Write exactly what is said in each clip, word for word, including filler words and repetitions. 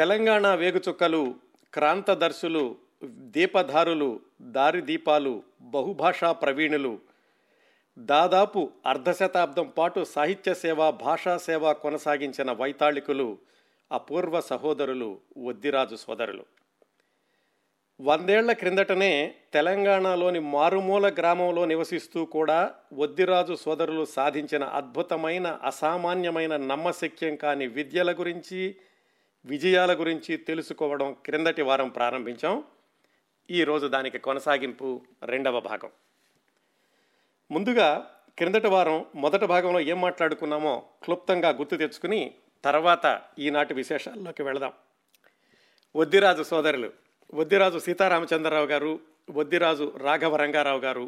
తెలంగాణ వేగుచుక్కలు, క్రాంతదర్శులు, దీపధారులు, దారిదీపాలు, బహుభాషా ప్రవీణులు దాదాపు అర్ధశతాబ్దం పాటు సాహిత్య సేవ, భాషా సేవ కొనసాగించిన వైతాళికులు, అపూర్వ సహోదరులు వద్దిరాజు సోదరులు. వందేళ్ల క్రిందటనే తెలంగాణలోని మారుమూల గ్రామంలో నివసిస్తూ కూడా వద్దిరాజు సోదరులు సాధించిన అద్భుతమైన, అసామాన్యమైన, నమ్మశక్యం కాని విద్యల గురించి, విజయాల గురించి తెలుసుకోవడం క్రిందటి వారం ప్రారంభించాం. ఈరోజు దానికి కొనసాగింపు రెండవ భాగం. ముందుగా క్రిందటి వారం మొదటి భాగంలో ఏం మాట్లాడుకున్నామో క్లుప్తంగా గుర్తు తెచ్చుకుని తర్వాత ఈనాటి విశేషాల్లోకి వెళదాం. వద్దిరాజు సోదరులు, వద్దిరాజు సీతారామచంద్రరావు గారు, వద్దిరాజు రాఘవ రంగారావు గారు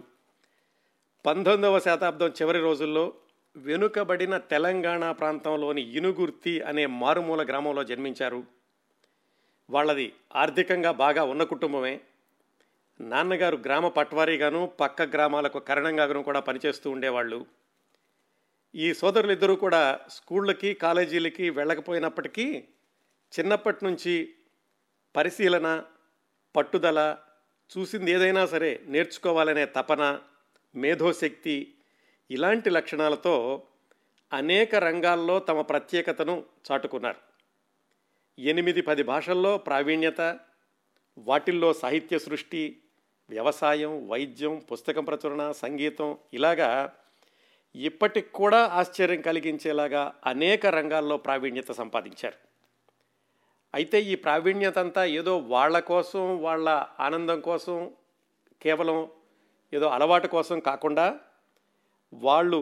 పంతొమ్మిదవ శతాబ్దం చివరి రోజుల్లో వెనుకబడిన తెలంగాణ ప్రాంతంలోని ఇనుగుర్తి అనే మారుమూల గ్రామంలో జన్మించారు. వాళ్ళది ఆర్థికంగా బాగా ఉన్న కుటుంబమే. నాన్నగారు గ్రామ పట్వారీగాను, పక్క గ్రామాలకు కరణంగాను కూడా పనిచేస్తూ ఉండేవాళ్ళు. ఈ సోదరులిద్దరూ కూడా స్కూళ్ళకి, కాలేజీలకి వెళ్ళకపోయినప్పటికీ చిన్నప్పటి నుంచి పరిశీలన, పట్టుదల, చూసింది ఏదైనా సరే నేర్చుకోవాలనే తపన, మేధోశక్తి ఇలాంటి లక్షణాలతో అనేక రంగాల్లో తమ ప్రత్యేకతను చాటుకున్నారు. ఎనిమిది పది భాషల్లో ప్రావీణ్యత, వాటిల్లో సాహిత్య సృష్టి, వ్యవసాయం, వైద్యం, పుస్తకం ప్రచురణ, సంగీతం ఇలాగా ఇప్పటికి కూడా ఆశ్చర్యం కలిగించేలాగా అనేక రంగాల్లో ప్రావీణ్యత సంపాదించారు. అయితే ఈ ప్రావీణ్యత అంతా ఏదో వాళ్ళ కోసం, వాళ్ళ ఆనందం కోసం, కేవలం ఏదో అలవాటు కోసం కాకుండా వాళ్ళు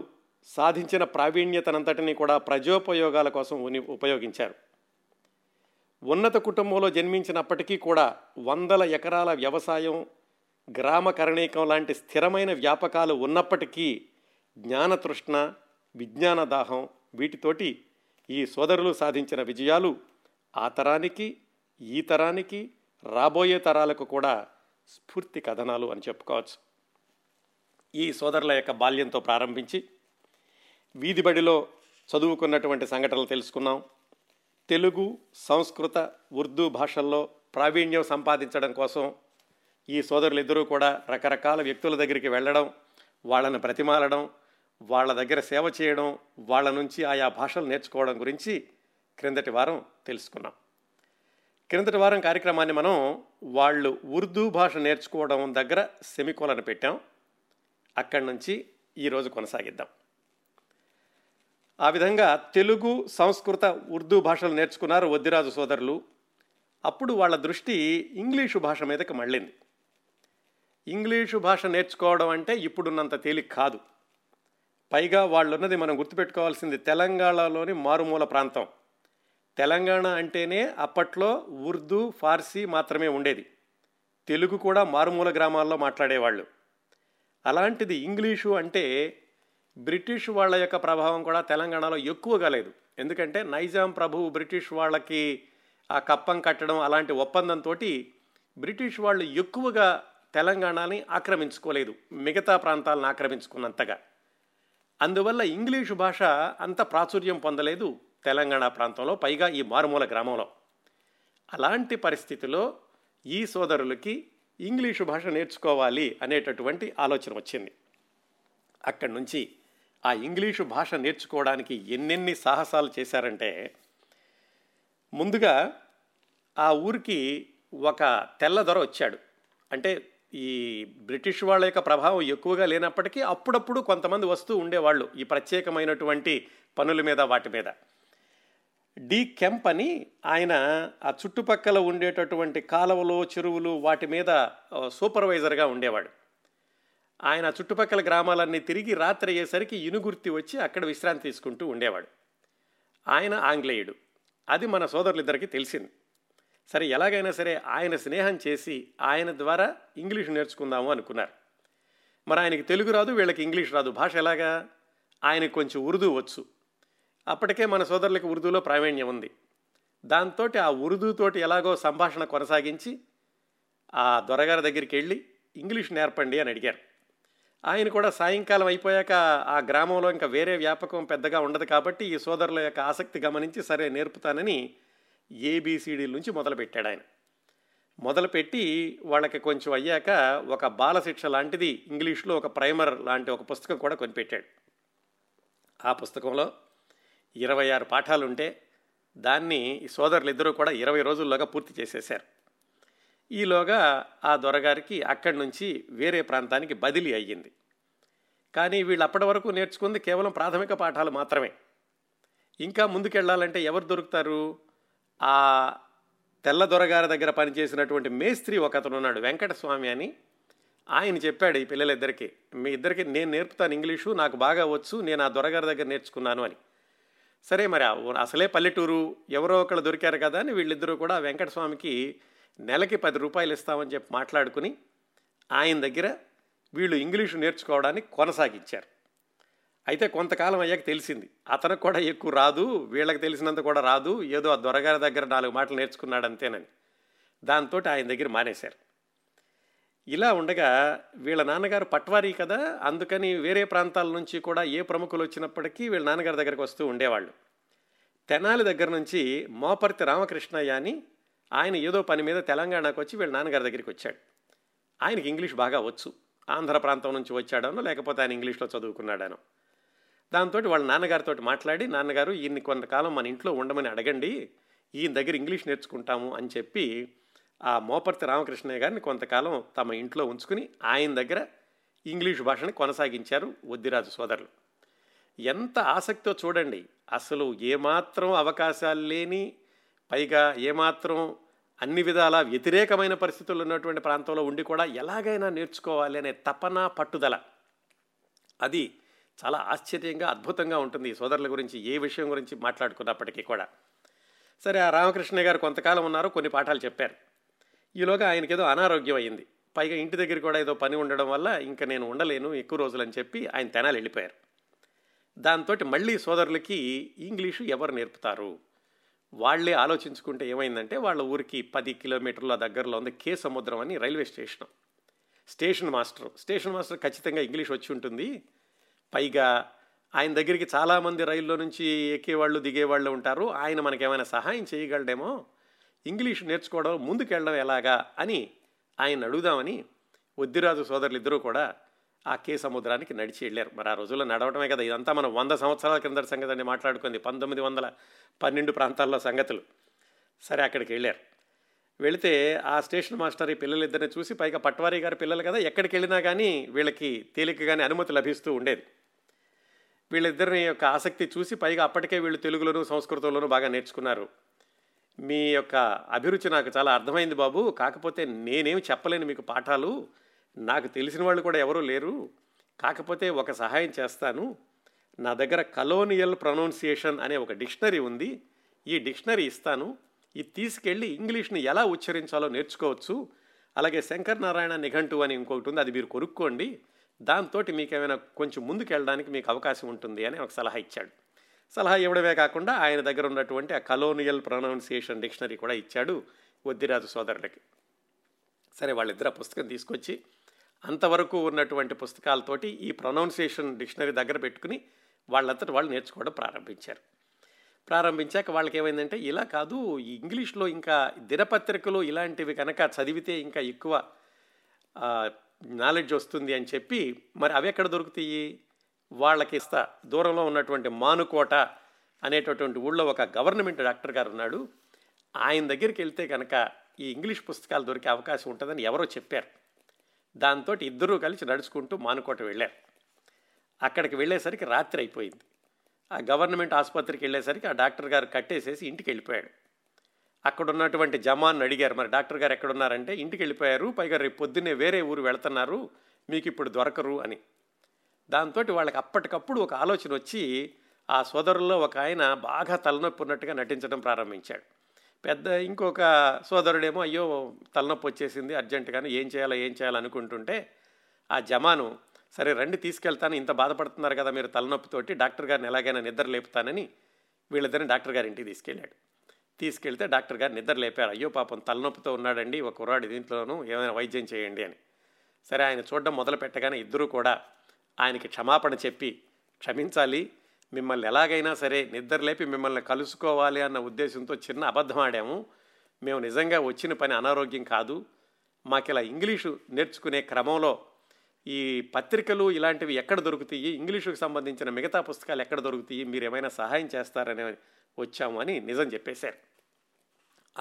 సాధించిన ప్రావీణ్యతనంతటినీ కూడా ప్రజోపయోగాల కోసం ఉపయోగించారు. ఉన్నత కుటుంబంలో జన్మించినప్పటికీ కూడా వందల ఎకరాల వ్యవసాయం, గ్రామ కరణీకం లాంటి స్థిరమైన వ్యాపకాలు ఉన్నప్పటికీ జ్ఞానతృష్ణ, విజ్ఞాన దాహం వీటితోటి ఈ సోదరులు సాధించిన విజయాలు ఆ తరానికి, ఈ తరానికి, రాబోయే తరాలకు కూడా స్ఫూర్తి కథనాలు అని చెప్పుకోవచ్చు. ఈ సోదరుల యొక్క బాల్యంతో ప్రారంభించి వీధిబడిలో చదువుకున్నటువంటి సంఘటనలు తెలుసుకున్నాం. తెలుగు, సంస్కృత, ఉర్దూ భాషల్లో ప్రావీణ్యం సంపాదించడం కోసం ఈ సోదరులిద్దరూ కూడా రకరకాల వ్యక్తుల దగ్గరికి వెళ్ళడం, వాళ్ళను ప్రతిమాలడం, వాళ్ళ దగ్గర సేవ చేయడం, వాళ్ళ నుంచి ఆయా భాషలు నేర్చుకోవడం గురించి క్రిందటి వారం తెలుసుకున్నాం. క్రిందటి వారం కార్యక్రమాన్ని మనం వాళ్ళు ఉర్దూ భాష నేర్చుకోవడం దగ్గర సెమికోలను పెట్టాం. అక్కడి నుంచి ఈరోజు కొనసాగిద్దాం. ఆ విధంగా తెలుగు, సంస్కృత, ఉర్దూ భాషలు నేర్చుకున్నారు వద్దిరాజు సోదరులు. అప్పుడు వాళ్ళ దృష్టి ఇంగ్లీషు భాష మీదకి మళ్ళింది. ఇంగ్లీషు భాష నేర్చుకోవడం అంటే ఇప్పుడున్నంత తేలిక కాదు. పైగా వాళ్ళున్నది మనం గుర్తుపెట్టుకోవాల్సింది తెలంగాణలోని మారుమూల ప్రాంతం. తెలంగాణ అంటేనే అప్పట్లో ఉర్దూ, ఫార్సీ మాత్రమే ఉండేది. తెలుగు కూడా మారుమూల గ్రామాల్లో మాట్లాడేవాళ్ళు. అలాంటిది ఇంగ్లీషు అంటే బ్రిటిష్ వాళ్ళ యొక్క ప్రభావం కూడా తెలంగాణలో ఎక్కువగా లేదు. ఎందుకంటే నైజాం ప్రభువు బ్రిటిష్ వాళ్ళకి ఆ కప్పం కట్టడం అలాంటి ఒప్పందంతో బ్రిటిష్ వాళ్ళు ఎక్కువగా తెలంగాణని ఆక్రమించుకోలేదు, మిగతా ప్రాంతాలను ఆక్రమించుకున్నంతగా. అందువల్ల ఇంగ్లీషు భాష అంత ప్రాచుర్యం పొందలేదు తెలంగాణ ప్రాంతంలో, పైగా ఈ మారుమూల గ్రామంలో. అలాంటి పరిస్థితిలో ఈ సోదరులకి ఇంగ్లీషు భాష నేర్చుకోవాలి అనేటటువంటి ఆలోచన వచ్చింది. అక్కడి నుంచి ఆ ఇంగ్లీషు భాష నేర్చుకోవడానికి ఎన్నెన్ని సాహసాలు చేశారంటే, ముందుగా ఆ ఊరికి ఒక తెల్లదొర వచ్చాడు. అంటే ఈ బ్రిటిష్ వాళ్ళ యొక్క ప్రభావం ఎక్కువగా లేనప్పటికీ అప్పుడప్పుడు కొంతమంది వస్తూ ఉండేవాళ్ళు ఈ ప్రత్యేకమైనటువంటి పనుల మీద, వాటి మీద. డి కెంప్ అని ఆయన ఆ చుట్టుపక్కల ఉండేటటువంటి కాలువలు, చెరువులు వాటి మీద సూపర్వైజర్గా ఉండేవాడు. ఆయన చుట్టుపక్కల గ్రామాలన్నీ తిరిగి రాత్రి అయ్యేసరికి ఇనుగుర్తి వచ్చి అక్కడ విశ్రాంతి తీసుకుంటూ ఉండేవాడు. ఆయన ఆంగ్లేయుడు, అది మన సోదరులిద్దరికీ తెలిసింది. సరే, ఎలాగైనా సరే ఆయన స్నేహం చేసి ఆయన ద్వారా ఇంగ్లీష్ నేర్చుకుందాము అనుకున్నారు. మరి ఆయనకి తెలుగు రాదు, వీళ్ళకి ఇంగ్లీష్ రాదు, భాష ఎలాగా? ఆయనకు కొంచెం ఉర్దూ వచ్చు. అప్పటికే మన సోదరులకి ఉర్దూలో ప్రావీణ్యం ఉంది. దాంతో ఆ ఉర్దూతోటి ఎలాగో సంభాషణ కొనసాగించి ఆ దొరగారి దగ్గరికి వెళ్ళి ఇంగ్లీష్ నేర్పండి అని అడిగారు. ఆయన కూడా సాయంకాలం అయిపోయాక ఆ గ్రామంలో ఇంకా వేరే వ్యాపకం పెద్దగా ఉండదు కాబట్టి ఈ సోదరుల యొక్క ఆసక్తి గమనించి సరే నేర్పుతానని ఏబీసీడీల నుంచి మొదలుపెట్టాడు ఆయన. మొదలుపెట్టి వాళ్ళకి కొంచెం అయ్యాక ఒక బాలశిక్ష లాంటిది ఇంగ్లీష్లో ఒక ప్రైమర్ లాంటి ఒక పుస్తకం కూడా కొనిపెట్టాడు. ఆ పుస్తకంలో ఇరవై ఆరు పాఠాలు ఉంటే దాన్ని సోదరులిద్దరూ కూడా ఇరవై రోజుల్లోగా పూర్తి చేసేశారు. ఈలోగా ఆ దొరగారికి అక్కడి నుంచి వేరే ప్రాంతానికి బదిలీ అయ్యింది. కానీ వీళ్ళు అప్పటి వరకు నేర్చుకుంది కేవలం ప్రాథమిక పాఠాలు మాత్రమే. ఇంకా ముందుకెళ్ళాలంటే ఎవరు దొరుకుతారు? ఆ తెల్ల దొరగారి దగ్గర పనిచేసినటువంటి మేస్త్రి ఒకతను ఉన్నాడు, వెంకటస్వామి అని. ఆయన చెప్పాడు ఈ పిల్లలిద్దరికీ, మీ ఇద్దరికి నేను నేర్పుతాను ఇంగ్లీషు, నాకు బాగా వచ్చు, నేను ఆ దొరగారి దగ్గర నేర్చుకున్నాను అని. సరే, మరి అసలే పల్లెటూరు, ఎవరో ఒకళ్ళు దొరికారు కదా అని వీళ్ళిద్దరూ కూడా వెంకటస్వామికి నెలకి పది రూపాయలు ఇస్తామని చెప్పి మాట్లాడుకుని ఆయన దగ్గర వీళ్ళు ఇంగ్లీషు నేర్చుకోవడానికి కొనసాగించారు. అయితే కొంతకాలం అయ్యాక తెలిసింది అతనికి కూడా ఎక్కువ రాదు, వీళ్ళకి తెలిసినంత కూడా రాదు, ఏదో ఆ దొరగారి దగ్గర నాలుగు మాటలు నేర్చుకున్నాడు అంతేనని. దాంతో ఆయన దగ్గర మానేశారు. ఇలా ఉండగా వీళ్ళ నాన్నగారు పట్వారీ కదా, అందుకని వేరే ప్రాంతాల నుంచి కూడా ఏ ప్రముఖులు వచ్చినప్పటికీ వీళ్ళ నాన్నగారి దగ్గరికి వస్తూ ఉండేవాళ్ళు. తెనాలి దగ్గర నుంచి మోపర్తి రామకృష్ణయ్య అని ఆయన ఏదో పని మీద తెలంగాణకు వచ్చి వీళ్ళ నాన్నగారి దగ్గరికి వచ్చాడు. ఆయనకి ఇంగ్లీష్ బాగా వచ్చు, ఆంధ్ర ప్రాంతం నుంచి వచ్చాడనో లేకపోతే ఆయన ఇంగ్లీష్లో చదువుకున్నాడనో. దాంతో వాళ్ళ నాన్నగారితో మాట్లాడి, నాన్నగారు ఈయన్ని కొంతకాలం మన ఇంట్లో ఉండమని అడగండి, ఈయన దగ్గర ఇంగ్లీష్ నేర్చుకుంటాము అని చెప్పి ఆ మోపర్తి రామకృష్ణయ్య గారిని కొంతకాలం తమ ఇంట్లో ఉంచుకుని ఆయన దగ్గర ఇంగ్లీష్ భాషని కొనసాగించారు వద్దిరాజు సోదరులు. ఎంత ఆసక్తితో చూడండి, అసలు ఏమాత్రం అవకాశాలు లేని, పైగా ఏమాత్రం అన్ని విధాలా వ్యతిరేకమైన పరిస్థితులు ఉన్నటువంటి ప్రాంతంలో ఉండి కూడా ఎలాగైనా నేర్చుకోవాలి అనే తపన, పట్టుదల, అది చాలా ఆశ్చర్యంగా అద్భుతంగా ఉంటుంది ఈ సోదరుల గురించి ఏ విషయం గురించి మాట్లాడుకున్నప్పటికీ కూడా. సరే, ఆ రామకృష్ణయ్య గారు కొంతకాలం ఉన్నారు, కొన్ని పాఠాలు చెప్పారు. ఈలోగా ఆయనకేదో అనారోగ్యం అయ్యింది, పైగా ఇంటి దగ్గర కూడా ఏదో పని ఉండడం వల్ల ఇంకా నేను ఉండలేను ఎక్కువ రోజులని చెప్పి ఆయన తెనాలి వెళ్ళిపోయారు. దాంతో మళ్ళీ సోదరులకి ఇంగ్లీషు ఎవరు నేర్పుతారు, వాళ్ళే ఆలోచించుకుంటే ఏమైందంటే వాళ్ళ ఊరికి పది కిలోమీటర్ల దగ్గరలో ఉంది కేసముద్రం అని railway station. Station master station master ఖచ్చితంగా ఇంగ్లీష్ వచ్చి ఉంటుంది, పైగా ఆయన దగ్గరికి చాలామంది రైల్లో నుంచి ఎక్కేవాళ్ళు దిగేవాళ్ళు ఉంటారు, ఆయన మనకేమైనా సహాయం చేయగలడేమో, ఇంగ్లీష్ నేర్చుకోవడం ముందుకెళ్ళడం ఎలాగా అని ఆయన అడుగుదామని వద్దిరాజు సోదరులు ఇద్దరూ కూడా ఆ కే సముద్రానికి నడిచి వెళ్ళారు. మరి ఆ రోజుల్లో నడవటమే కదా, ఇదంతా మనం వంద సంవత్సరాల కిందటి సంగతి అని మాట్లాడుకుంది, పంతొమ్మిది వందల పన్నెండు ప్రాంతాల్లో సంగతులు. సరే, అక్కడికి వెళ్ళారు. వెళితే ఆ స్టేషన్ మాస్టర్ ఈ పిల్లలిద్దరిని చూసి, పైగా పట్వారీ గారి పిల్లలు కదా, ఎక్కడికి వెళ్ళినా కానీ వీళ్ళకి తేలికగానే అనుమతి లభిస్తూ ఉండేది. వీళ్ళిద్దరిని యొక్క ఆసక్తి చూసి, పైగా అప్పటికే వీళ్ళు తెలుగులోనూ సంస్కృతంలోనూ బాగా నేర్చుకున్నారు. మీ యొక్క అభిరుచి నాకు చాలా అర్థమైంది బాబు, కాకపోతే నేనేమి చెప్పలేను మీకు పాఠాలు, నాకు తెలిసిన వాళ్ళు కూడా ఎవరూ లేరు, కాకపోతే ఒక సహాయం చేస్తాను, నా దగ్గర కలోనియల్ ప్రొనౌన్సియేషన్ అనే ఒక డిక్షనరీ ఉంది, ఈ డిక్షనరీ ఇస్తాను, ఇది తీసుకెళ్ళి ఇంగ్లీష్ని ఎలా ఉచ్చరించాలో నేర్చుకోవచ్చు, అలాగే శంకరనారాయణ నిఘంటు అని ఇంకొకటి ఉంది, అది మీరు కొనుక్కోండి, దాంతో మీకేమైనా కొంచెం ముందుకు వెళ్ళడానికి మీకు అవకాశం ఉంటుంది అని ఒక సలహా ఇచ్చాడు. సలహా ఇవ్వడమే కాకుండా ఆయన దగ్గర ఉన్నటువంటి ఆ కలోనియల్ ప్రొనౌన్సియేషన్ డిక్షనరీ కూడా ఇచ్చాడు వద్దిరాజు సోదరులకి. సరే, వాళ్ళిద్దరు ఆ పుస్తకం తీసుకొచ్చి అంతవరకు ఉన్నటువంటి పుస్తకాలతోటి ఈ ప్రొనౌన్సియేషన్ డిక్షనరీ దగ్గర పెట్టుకుని వాళ్ళంతటి వాళ్ళు నేర్చుకోవడం ప్రారంభించారు. ప్రారంభించాక వాళ్ళకి ఏమైందంటే, ఇలా కాదు, ఈ ఇంగ్లీష్లో ఇంకా దినపత్రికలు ఇలాంటివి కనుక చదివితే ఇంకా ఎక్కువ నాలెడ్జ్ వస్తుంది అని చెప్పి, మరి అవి ఎక్కడ దొరుకుతాయి, వాళ్ళకి ఇస్తా దూరంలో ఉన్నటువంటి మానుకోట అనేటటువంటి ఊళ్ళో ఒక గవర్నమెంట్ డాక్టర్ గారు ఉన్నాడు, ఆయన దగ్గరికి వెళ్తే కనుక ఈ ఇంగ్లీష్ పుస్తకాలు దొరికే అవకాశం ఉంటుందని ఎవరో చెప్పారు. దాంతో ఇద్దరూ కలిసి నడుచుకుంటూ మానుకోట వెళ్ళారు. అక్కడికి వెళ్ళేసరికి రాత్రి అయిపోయింది. ఆ గవర్నమెంట్ ఆసుపత్రికి వెళ్ళేసరికి ఆ డాక్టర్ గారు కట్టేసేసి ఇంటికి వెళ్ళిపోయాడు. అక్కడ ఉన్నటువంటి జమాన్ అడిగారు, మరి డాక్టర్ గారు ఎక్కడున్నారంటే ఇంటికి వెళ్ళిపోయారు, పైగా రేపు పొద్దున్నే వేరే ఊరు వెళుతున్నారు, మీకు ఇప్పుడు దొరకరు అని. దాంతో వాళ్ళకి అప్పటికప్పుడు ఒక ఆలోచన వచ్చి, ఆ సోదరుల్లో ఒక ఆయన బాగా తలనొప్పి ఉన్నట్టుగా నటించడం ప్రారంభించాడు. పెద్ద ఇంకొక సోదరుడేమో, అయ్యో తలనొప్పి వచ్చేసింది అర్జెంటుగాను, ఏం చేయాలో ఏం చేయాలో అనుకుంటుంటే ఆ జమాను, సరే రండి తీసుకెళ్తాను, ఇంత బాధపడుతున్నారు కదా మీరు తలనొప్పితోటి, డాక్టర్ గారిని ఎలాగైనా నిద్ర లేపుతానని వీళ్ళిద్దరిని డాక్టర్ గారి ఇంటికి తీసుకెళ్ళాడు. తీసుకెళ్తే డాక్టర్ గారు నిద్ర లేపారు. అయ్యో పాపం తలనొప్పితో ఉన్నాడండి ఒక కుర్రాడు, దీంట్లోనూ ఏమైనా వైద్యం చేయండి అని. సరే, ఆయన చూడడం మొదలు పెట్టగానే ఇద్దరూ కూడా ఆయనకి క్షమాపణ చెప్పి, క్షమించాలి మిమ్మల్ని ఎలాగైనా సరే నిద్రలేపి మిమ్మల్ని కలుసుకోవాలి అన్న ఉద్దేశంతో చిన్న అబద్ధం ఆడాము. మేము నిజంగా వచ్చిన పని అనారోగ్యం కాదు. మాకు ఇలా ఇంగ్లీషు నేర్చుకునే క్రమంలో ఈ పత్రికలు ఇలాంటివి ఎక్కడ దొరుకుతాయి, ఇంగ్లీషుకు సంబంధించిన మిగతా పుస్తకాలు ఎక్కడ దొరుకుతాయి, మీరు ఏమైనా సహాయం చేస్తారని వచ్చాము అని నిజం చెప్పేశారు.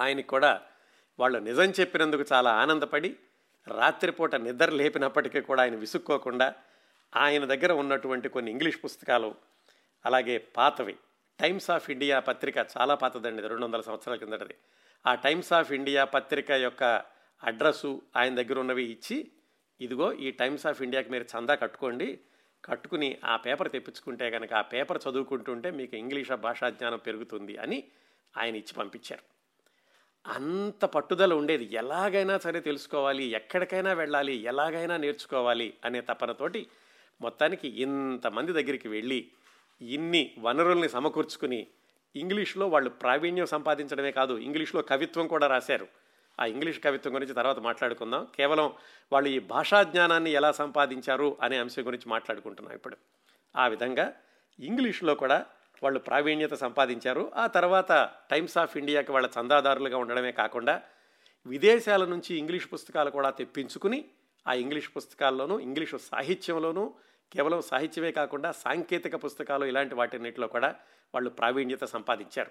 ఆయనకు కూడా వాళ్ళు నిజం చెప్పినందుకు చాలా ఆనందపడి రాత్రిపూట నిద్ర లేపినప్పటికీ కూడా ఆయన విసుక్కోకుండా ఆయన దగ్గర ఉన్నటువంటి కొన్ని ఇంగ్లీష్ పుస్తకాలు అలాగే పాతవి, టైమ్స్ ఆఫ్ ఇండియా పత్రిక చాలా పాతదండి, రెండు వందల సంవత్సరాల కిందటది. ఆ టైమ్స్ ఆఫ్ ఇండియా పత్రిక యొక్క అడ్రస్సు ఆయన దగ్గర ఉన్నవి ఇచ్చి, ఇదిగో ఈ టైమ్స్ ఆఫ్ ఇండియాకి మీరు చందా కట్టుకోండి, కట్టుకుని ఆ పేపర్ తెప్పించుకుంటే కనుక ఆ పేపర్ చదువుకుంటుంటే మీకు ఇంగ్లీష్ భాషా జ్ఞానం పెరుగుతుంది అని ఆయన ఇచ్చి పంపించారు. అంత పట్టుదల ఉండేది, ఎలాగైనా సరే తెలుసుకోవాలి, ఎక్కడికైనా వెళ్ళాలి, ఎలాగైనా నేర్చుకోవాలి అనే తపనతోటి మొత్తానికి ఇంతమంది దగ్గరికి వెళ్ళి ఇన్ని వనరుల్ని సమకూర్చుకుని ఇంగ్లీష్లో వాళ్ళు ప్రావీణ్యం సంపాదించడమే కాదు, ఇంగ్లీష్లో కవిత్వం కూడా రాశారు. ఆ ఇంగ్లీష్ కవిత్వం గురించి తర్వాత మాట్లాడుకుందాం. కేవలం వాళ్ళు ఈ భాషా జ్ఞానాన్ని ఎలా సంపాదించారు అనే అంశం గురించి మాట్లాడుకుంటున్నాం ఇప్పుడు. ఆ విధంగా ఇంగ్లీష్లో కూడా వాళ్ళు ప్రావీణ్యత సంపాదించారు. ఆ తర్వాత టైమ్స్ ఆఫ్ ఇండియాకి వాళ్ళ చందాదారులుగా ఉండడమే కాకుండా విదేశాల నుంచి ఇంగ్లీష్ పుస్తకాలు కూడా తెప్పించుకుని ఆ ఇంగ్లీష్ పుస్తకాల్లోనూ ఇంగ్లీషు సాహిత్యంలోనూ కేవలం సాహిత్యమే కాకుండా సాంకేతిక పుస్తకాలు ఇలాంటి వాటిన్నిటిలో కూడా వాళ్ళు ప్రావీణ్యత సంపాదించారు.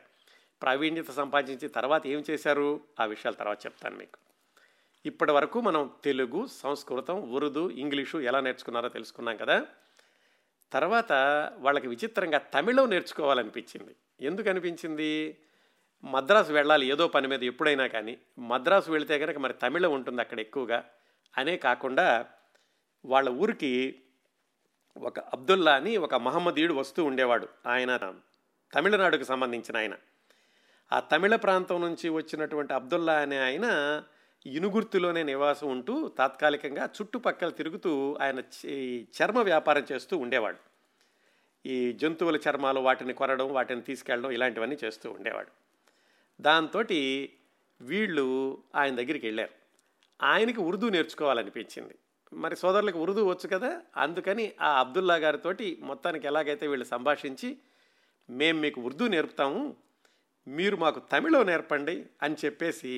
ప్రావీణ్యత సంపాదించిన తర్వాత ఏం చేశారు ఆ విషయాల తర్వాత చెప్తాను మీకు. ఇప్పటి వరకు మనం తెలుగు, సంస్కృతం, ఉర్దూ, ఇంగ్లీషు ఎలా నేర్చుకున్నారో తెలుసుకున్నాం కదా. తర్వాత వాళ్ళకి విచిత్రంగా తమిళం నేర్చుకోవాలనిపించింది. ఎందుకు అనిపించింది? మద్రాసు వెళ్ళాలి ఏదో పని మీద ఎప్పుడైనా, కానీ మద్రాసు వెళితే కనుక మరి తమిళం ఉంటుంది అక్కడ ఎక్కువగా అనే కాకుండా, వాళ్ళ ఊరికి ఒక అబ్దుల్లా అని ఒక మహమ్మదీయుడు వస్తూ ఉండేవాడు. ఆయన తమిళనాడుకు సంబంధించిన ఆయన. ఆ తమిళ ప్రాంతం నుంచి వచ్చినటువంటి అబ్దుల్లా అనే ఆయన ఇనుగుర్తిలోనే నివాసం ఉంటూ తాత్కాలికంగా చుట్టుపక్కల తిరుగుతూ ఆయన చర్మ వ్యాపారం చేస్తూ ఉండేవాడు. ఈ జంతువుల చర్మాలు వాటిని కొనడం, వాటిని తీసుకెళ్ళడం ఇలాంటివన్నీ చేస్తూ ఉండేవాడు. దాంతో వీళ్ళు ఆయన దగ్గరికి వెళ్ళారు. ఆయనకి ఉర్దూ నేర్చుకోవాలనిపించింది. మరి సోదరులకు ఉర్దూ వచ్చు కదా, అందుకని ఆ అబ్దుల్లా గారితో మొత్తానికి ఎలాగైతే వీళ్ళు సంభాషించి, మేము మీకు ఉర్దూ నేర్పుతాము, మీరు మాకు తమిళం నేర్పండి అని చెప్పేసి,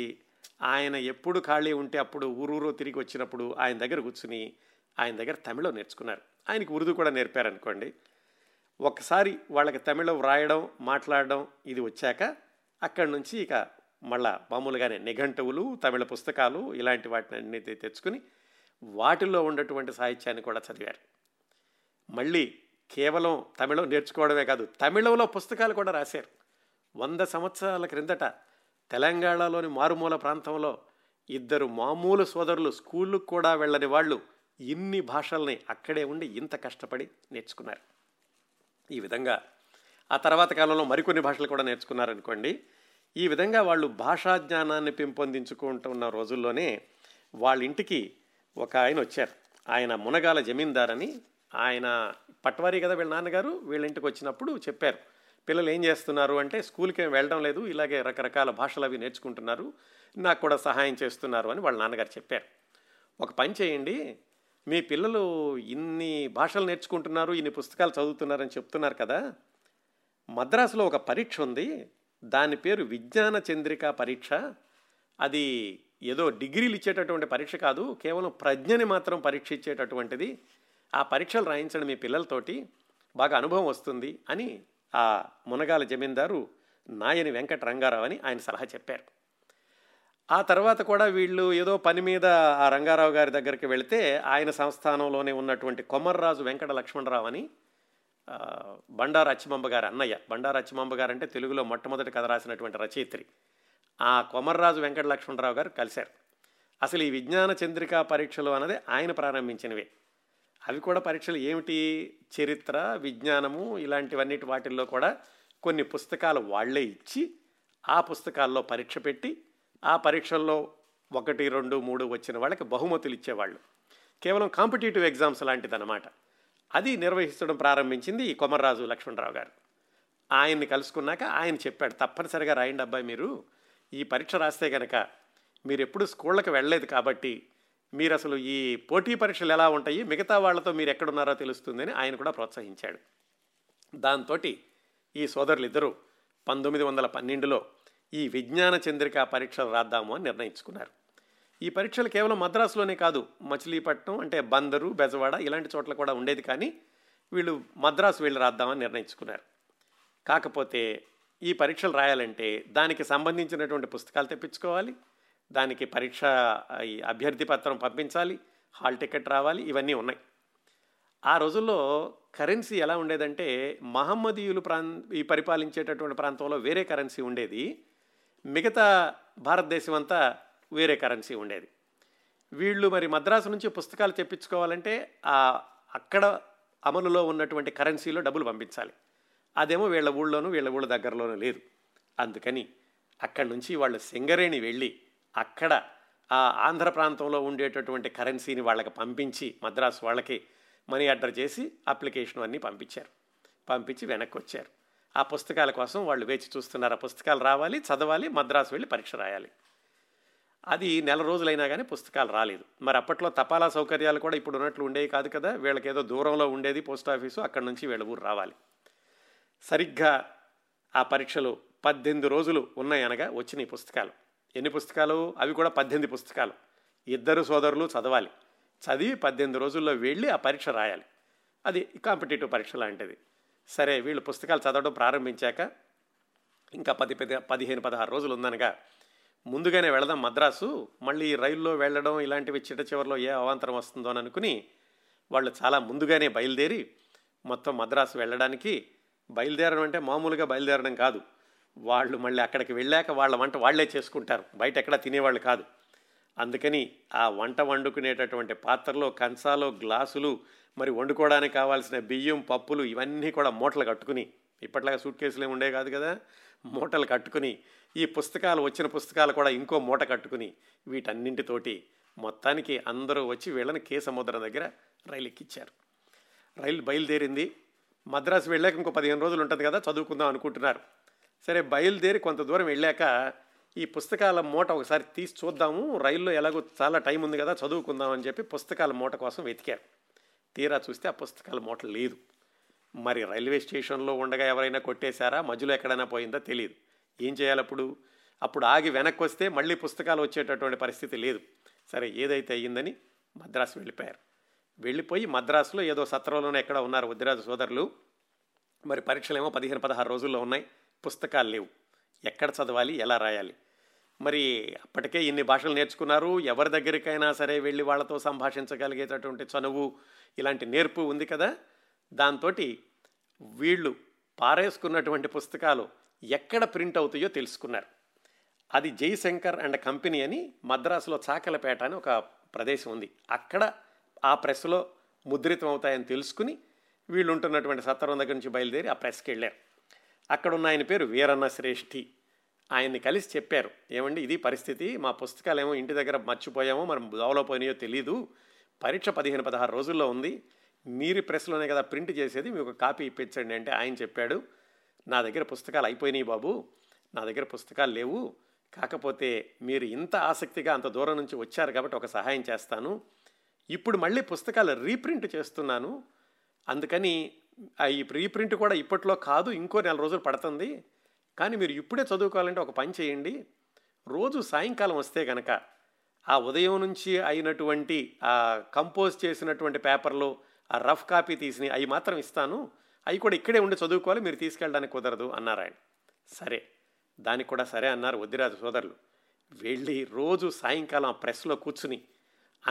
ఆయన ఎప్పుడు ఖాళీ ఉంటే అప్పుడు ఊరూరో తిరిగి వచ్చినప్పుడు ఆయన దగ్గర కూర్చుని ఆయన దగ్గర తమిళం నేర్చుకున్నారు. ఆయనకి ఉర్దూ కూడా నేర్పారనుకోండి. ఒకసారి వాళ్ళకి తమిళం రాయడం, మాట్లాడడం ఇది వచ్చాక అక్కడి నుంచి ఇక మళ్ళా మామూలుగానే నిఘంటువులు, తమిళ పుస్తకాలు ఇలాంటి వాటిని అన్ని తెచ్చుకుని వాటిల్లో ఉన్నటువంటి సాహిత్యాన్ని కూడా చదివారు. మళ్ళీ కేవలం తమిళం నేర్చుకోవడమే కాదు, తమిళంలో పుస్తకాలు కూడా రాశారు. వంద సంవత్సరాల క్రిందట తెలంగాణలోని మారుమూల ప్రాంతంలో ఇద్దరు మామూలు సోదరులు, స్కూళ్ళకు కూడా వెళ్ళని వాళ్ళు ఇన్ని భాషల్ని అక్కడే ఉండి ఇంత కష్టపడి నేర్చుకున్నారు. ఈ విధంగా ఆ తర్వాత కాలంలో మరికొన్ని భాషలు కూడా నేర్చుకున్నారనుకోండి. ఈ విధంగా వాళ్ళు భాషా జ్ఞానాన్ని పెంపొందించుకుంటున్న రోజుల్లోనే వాళ్ళ ఇంటికి ఒక ఆయన వచ్చారు. ఆయన మునగాల జమీందార్ అని. ఆయన పట్వారీ కదా వీళ్ళ నాన్నగారు. వీళ్ళ ఇంటికి వచ్చినప్పుడు చెప్పారు, పిల్లలు ఏం చేస్తున్నారు అంటే స్కూల్కి ఏం వెళ్ళడం లేదు, ఇలాగే రకరకాల భాషలు అవి నేర్చుకుంటున్నారు, నాకు కూడా సహాయం చేస్తున్నారు అని వాళ్ళ నాన్నగారు చెప్పారు. ఒక పని చేయండి, మీ పిల్లలు ఇన్ని భాషలు నేర్చుకుంటున్నారు, ఇన్ని పుస్తకాలు చదువుతున్నారని చెప్తున్నారు కదా, మద్రాసులో ఒక పరీక్ష ఉంది, దాని పేరు విజ్ఞాన చంద్రికా పరీక్ష. అది ఏదో డిగ్రీలు ఇచ్చేటటువంటి పరీక్ష కాదు, కేవలం ప్రజ్ఞని మాత్రం పరీక్ష ఇచ్చేటటువంటిది. ఆ పరీక్షలు రాయించండి మీ పిల్లలతోటి, బాగా అనుభవం వస్తుంది అని ఆ మునగాల జమీందారు నాయని వెంకట రంగారావు అని ఆయన సలహా చెప్పారు. ఆ తర్వాత కూడా వీళ్ళు ఏదో పని మీద ఆ రంగారావు గారి దగ్గరికి వెళితే ఆయన సంస్థానంలోనే ఉన్నటువంటి కొమర్రాజు వెంకట లక్ష్మణరావు అని బండారు అచ్చుమమ్మ గారు అన్నయ్య. బండారు అచ్చుమమ్మ గారు అంటే తెలుగులో మొట్టమొదటి కథ రాసినటువంటి రచయిత్రి. ఆ కొమర్రాజు వెంకట లక్ష్మణరావు గారు కలిశారు. అసలు ఈ విజ్ఞాన చంద్రికా పరీక్షలు అన్నది ఆయన ప్రారంభించినవే. అవి కూడా పరీక్షలు ఏమిటి, చరిత్ర, విజ్ఞానము ఇలాంటివన్నిటి వాటిల్లో కూడా కొన్ని పుస్తకాలు వాళ్లే ఇచ్చి ఆ పుస్తకాల్లో పరీక్ష పెట్టి ఆ పరీక్షల్లో ఒకటి రెండు మూడు వచ్చిన వాళ్ళకి బహుమతులు ఇచ్చేవాళ్ళు. కేవలం కాంపిటేటివ్ ఎగ్జామ్స్ లాంటిదన్నమాట. అది నిర్వహించడం ప్రారంభించింది ఈ కొమర్రాజు లక్ష్మణరావు గారు. ఆయన్ని కలుసుకున్నాక ఆయన చెప్పాడు, తప్పనిసరిగా రాయండి అబ్బాయి, మీరు ఈ పరీక్ష రాస్తే కనుక మీరు ఎప్పుడు స్కూళ్ళకి వెళ్ళలేదు కాబట్టి మీరు అసలు ఈ పోటీ పరీక్షలు ఎలా ఉంటాయి, మిగతా వాళ్ళతో మీరు ఎక్కడున్నారో తెలుస్తుందని ఆయన కూడా ప్రోత్సహించాడు. దాంతో ఈ సోదరులిద్దరూ పంతొమ్మిది వందల పన్నెండులో ఈ విజ్ఞాన చంద్రికా పరీక్షలు రాద్దాము అని నిర్ణయించుకున్నారు. ఈ పరీక్షలు కేవలం మద్రాసులోనే కాదు, మచిలీపట్నం అంటే బందరు, బెజవాడ ఇలాంటి చోట్ల కూడా ఉండేది. కానీ వీళ్ళు మద్రాసు వెళ్ళి రాద్దామని నిర్ణయించుకున్నారు. కాకపోతే ఈ పరీక్షలు రాయాలంటే దానికి సంబంధించినటువంటి పుస్తకాలు తెప్పించుకోవాలి, దానికి పరీక్ష అభ్యర్థి పత్రం పంపించాలి, హాల్ టికెట్ రావాలి, ఇవన్నీ ఉన్నాయి. ఆ రోజుల్లో కరెన్సీ ఎలా ఉండేదంటే మహమ్మదీయులు ప్రాం ఈ పరిపాలించేటటువంటి ప్రాంతంలో వేరే కరెన్సీ ఉండేది, మిగతా భారతదేశం అంతా వేరే కరెన్సీ ఉండేది. వీళ్ళు మరి మద్రాసు నుంచి పుస్తకాలు తెప్పించుకోవాలంటే ఆ అక్కడ అమలులో ఉన్నటువంటి కరెన్సీలో డబ్బులు పంపించాలి. అదేమో వీళ్ళ ఊళ్ళోనూ వీళ్ళ ఊళ్ళ దగ్గరలోనూ లేదు. అందుకని అక్కడి నుంచి వాళ్ళు సింగరేణి వెళ్ళి అక్కడ ఆ ఆంధ్ర ప్రాంతంలో ఉండేటటువంటి కరెన్సీని వాళ్ళకి పంపించి మద్రాసు వాళ్ళకి మనీ ఆర్డర్ చేసి అప్లికేషన్ అన్నీ పంపించారు. పంపించి వెనక్కి వచ్చారు. ఆ పుస్తకాల కోసం వాళ్ళు వేచి చూస్తున్నారు. ఆ పుస్తకాలు రావాలి, చదవాలి, మద్రాసు వెళ్ళి పరీక్ష రాయాలి. అది నెల రోజులైనా కానీ పుస్తకాలు రాలేదు. మరి అప్పట్లో తపాలా సౌకర్యాలు కూడా ఇప్పుడు ఉన్నట్లు ఉండేవి కాదు కదా. వీళ్ళకేదో దూరంలో ఉండేది పోస్ట్ ఆఫీసు, అక్కడి నుంచి వీళ్ళ ఊరు రావాలి. సరిగ్గా ఆ పరీక్షలు పద్దెనిమిది రోజులు ఉన్నాయనగా వచ్చినాయి పుస్తకాలు. ఎన్ని పుస్తకాలు? అవి కూడా పద్దెనిమిది పుస్తకాలు. ఇద్దరు సోదరులు చదవాలి. చదివి పద్దెనిమిది రోజుల్లో వెళ్ళి ఆ పరీక్ష రాయాలి. అది కాంపిటేటివ్ పరీక్ష లాంటిది. సరే, వీళ్ళు పుస్తకాలు చదవడం ప్రారంభించాక ఇంకా పది పది పదిహేను పదహారు రోజులు ఉందనగా ముందుగానే వెళదాం మద్రాసు, మళ్ళీ రైల్లో వెళ్ళడం ఇలాంటివి చిట్ట చివరిలో ఏ అవాంతరం వస్తుందో అని అనుకుని వాళ్ళు చాలా ముందుగానే బయలుదేరి మొత్తం మద్రాసు వెళ్ళడానికి బయలుదేరడం అంటే మామూలుగా బయలుదేరడం కాదు. వాళ్ళు మళ్ళీ అక్కడికి వెళ్ళాక వాళ్ళ వంట వాళ్లే చేసుకుంటారు, బయట ఎక్కడా తినేవాళ్ళు కాదు. అందుకని ఆ వంట వండుకునేటటువంటి పాత్రలో, కంచాలో, గ్లాసులు, మరి వండుకోవడానికి కావాల్సిన బియ్యం, పప్పులు ఇవన్నీ కూడా మూటలు కట్టుకుని, ఇప్పట్లాగా సూట్ కేసులు ఉండేవి కాదు కదా, మూటలు కట్టుకుని, ఈ పుస్తకాలు వచ్చిన పుస్తకాలు కూడా ఇంకో మూట కట్టుకుని, వీటన్నింటితోటి మొత్తానికి అందరూ వచ్చి వీళ్ళని కేసముద్రం దగ్గర రైలు ఎక్కించారు. రైలు బయలుదేరింది. మద్రాసు వెళ్ళాక ఇంకో పదిహేను రోజులు ఉంటుంది కదా, చదువుకుందాం అనుకుంటున్నారు. సరే, బయలుదేరి కొంత దూరం వెళ్ళాక ఈ పుస్తకాల మూట ఒకసారి తీసి చూద్దాము, రైల్లో ఎలాగో చాలా టైం ఉంది కదా చదువుకుందాం అని చెప్పి పుస్తకాల మూట కోసం వెతికారు. తీరా చూస్తే ఆ పుస్తకాల మూట లేదు. మరి రైల్వే స్టేషన్లో ఉండగా ఎవరైనా కొట్టేశారా, మధ్యలో ఎక్కడైనా పోయిందా తెలియదు. ఏం చేయాలి అప్పుడు? అప్పుడు ఆగి వెనక్కి వస్తే మళ్ళీ పుస్తకాలు వచ్చేటటువంటి పరిస్థితి లేదు. సరే, ఏదైతే అయ్యిందని మద్రాసు వెళ్ళిపోయారు. వెళ్ళిపోయి మద్రాసులో ఏదో సత్రంలోనే ఎక్కడ ఉన్నారు వద్దిరాజు సోదరులు. మరి పరీక్షలేమో పదిహేను పదహారు రోజుల్లో ఉన్నాయి, పుస్తకాలు లేవు. ఎక్కడ చదవాలి, ఎలా రాయాలి? మరి అప్పటికే ఇన్ని భాషలు నేర్చుకున్నారు, ఎవరి దగ్గరికైనా సరే వెళ్ళి వాళ్ళతో సంభాషించగలిగేటటువంటి చనువు ఇలాంటి నేర్పు ఉంది కదా. దాంతో వీళ్ళు పారేసుకున్నటువంటి పుస్తకాలు ఎక్కడ ప్రింట్ అవుతాయో తెలుసుకున్నారు. అది జైశంకర్ అండ్ కంపెనీ అని మద్రాసులో చాకలపేట అని ఒక ప్రదేశం ఉంది, అక్కడ ఆ ప్రెస్లో ముద్రితం అవుతాయని తెలుసుకుని వీళ్ళు ఉంటున్నటువంటి సత్రం దగ్గర నుంచి బయలుదేరి ఆ ప్రెస్కి వెళ్ళారు. అక్కడ ఉన్న ఆయన పేరు వీరన్న శ్రేష్ఠి. ఆయన్ని కలిసి చెప్పారు, ఏమండి ఇది పరిస్థితి, మా పుస్తకాలేమో ఇంటి దగ్గర మర్చిపోయామో, మనం దోవలో పోయినాయో తెలీదు, పరీక్ష పదిహేను పదహారు రోజుల్లో ఉంది, మీరు ప్రెస్లోనే కదా ప్రింట్ చేసేది, మీకు కాపీ ఇప్పించండి అంటే ఆయన చెప్పాడు, నా దగ్గర పుస్తకాలు అయిపోయినాయి బాబు, నా దగ్గర పుస్తకాలు లేవు, కాకపోతే మీరు ఇంత ఆసక్తిగా అంత దూరం నుంచి వచ్చారు కాబట్టి ఒక సహాయం చేస్తాను, ఇప్పుడు మళ్ళీ పుస్తకాలు రీప్రింట్ చేస్తున్నాను, అందుకని ఈ రీప్రింట్ కూడా ఇప్పట్లో కాదు, ఇంకో నెల రోజులు పడుతుంది, కానీ మీరు ఇప్పుడే చదువుకోవాలంటే ఒక పని చేయండి, రోజు సాయంకాలం వస్తే కనుక ఆ ఉదయం నుంచి అయినటువంటి ఆ కంపోజ్ చేసినటువంటి పేపర్లు, ఆ రఫ్ కాపీ తీసినవి అవి మాత్రం ఇస్తాను, అవి కూడా ఇక్కడే ఉండి చదువుకోవాలి, మీరు తీసుకెళ్ళడానికి కుదరదు అన్నారు ఆయన. సరే, దానికి కూడా సరే అన్నారు వద్దిరాజు సోదరులు. వెళ్ళి రోజు సాయంకాలం ఆ ప్రెస్లో కూర్చుని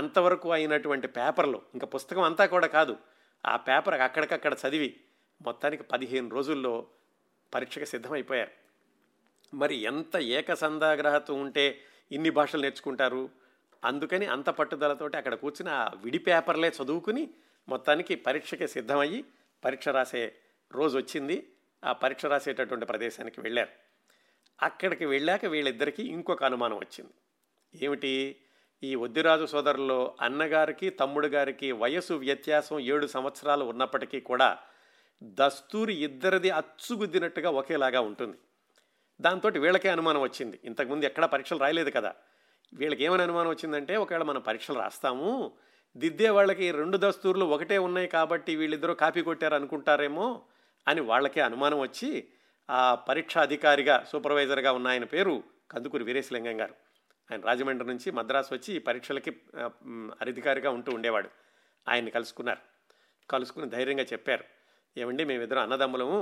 అంతవరకు అయినటువంటి పేపర్లు, ఇంకా పుస్తకం అంతా కూడా కాదు, ఆ పేపర్ అక్కడికక్కడ చదివి మొత్తానికి పదిహేను రోజుల్లో పరీక్షకు సిద్ధమైపోయారు. మరి ఎంత ఏకసంధాగ్రహత్వం ఉంటే ఇన్ని భాషలు నేర్చుకుంటారు. అందుకని అంత పట్టుదలతోటి అక్కడ కూర్చుని ఆ విడి పేపర్లే చదువుకుని మొత్తానికి పరీక్షకే సిద్ధమయ్యి పరీక్ష రాసే రోజు వచ్చింది. ఆ పరీక్ష రాసేటటువంటి ప్రదేశానికి వెళ్ళారు. అక్కడికి వెళ్ళాక వీళ్ళిద్దరికీ ఇంకొక అనుమానం వచ్చింది. ఏమిటి? ఈ వద్దిరాజు సోదరుల్లో అన్నగారికి తమ్ముడు గారికి వయసు వ్యత్యాసం ఏడు సంవత్సరాలు ఉన్నప్పటికీ కూడా దస్తూరి ఇద్దరిది అచ్చుగుద్దినట్టుగా ఒకేలాగా ఉంటుంది. దాంతో వీళ్ళకే అనుమానం వచ్చింది. ఇంతకుముందు ఎక్కడా పరీక్షలు రాయలేదు కదా. వీళ్ళకి ఏమైనా అనుమానం వచ్చిందంటే ఒకవేళ మనం పరీక్షలు రాస్తాము, దిద్దే వాళ్ళకి రెండు దస్తూర్లు ఒకటే ఉన్నాయి కాబట్టి వీళ్ళిద్దరూ కాపీ కొట్టారు అనుకుంటారేమో, అని వాళ్ళకే అనుమానం వచ్చి ఆ పరీక్షా అధికారిగా సూపర్వైజర్గా ఉన్న ఆయన పేరు కందుకూరి వీరేశలింగం గారు. ఆయన రాజమండ్రి నుంచి మద్రాసు వచ్చి ఈ పరీక్షలకి అధికారిగా ఉంటూ ఉండేవాడు. ఆయన్ని కలుసుకున్నారు. కలుసుకుని ధైర్యంగా చెప్పారు, ఏమండి మేమిద్దరం అన్నదమ్ములము,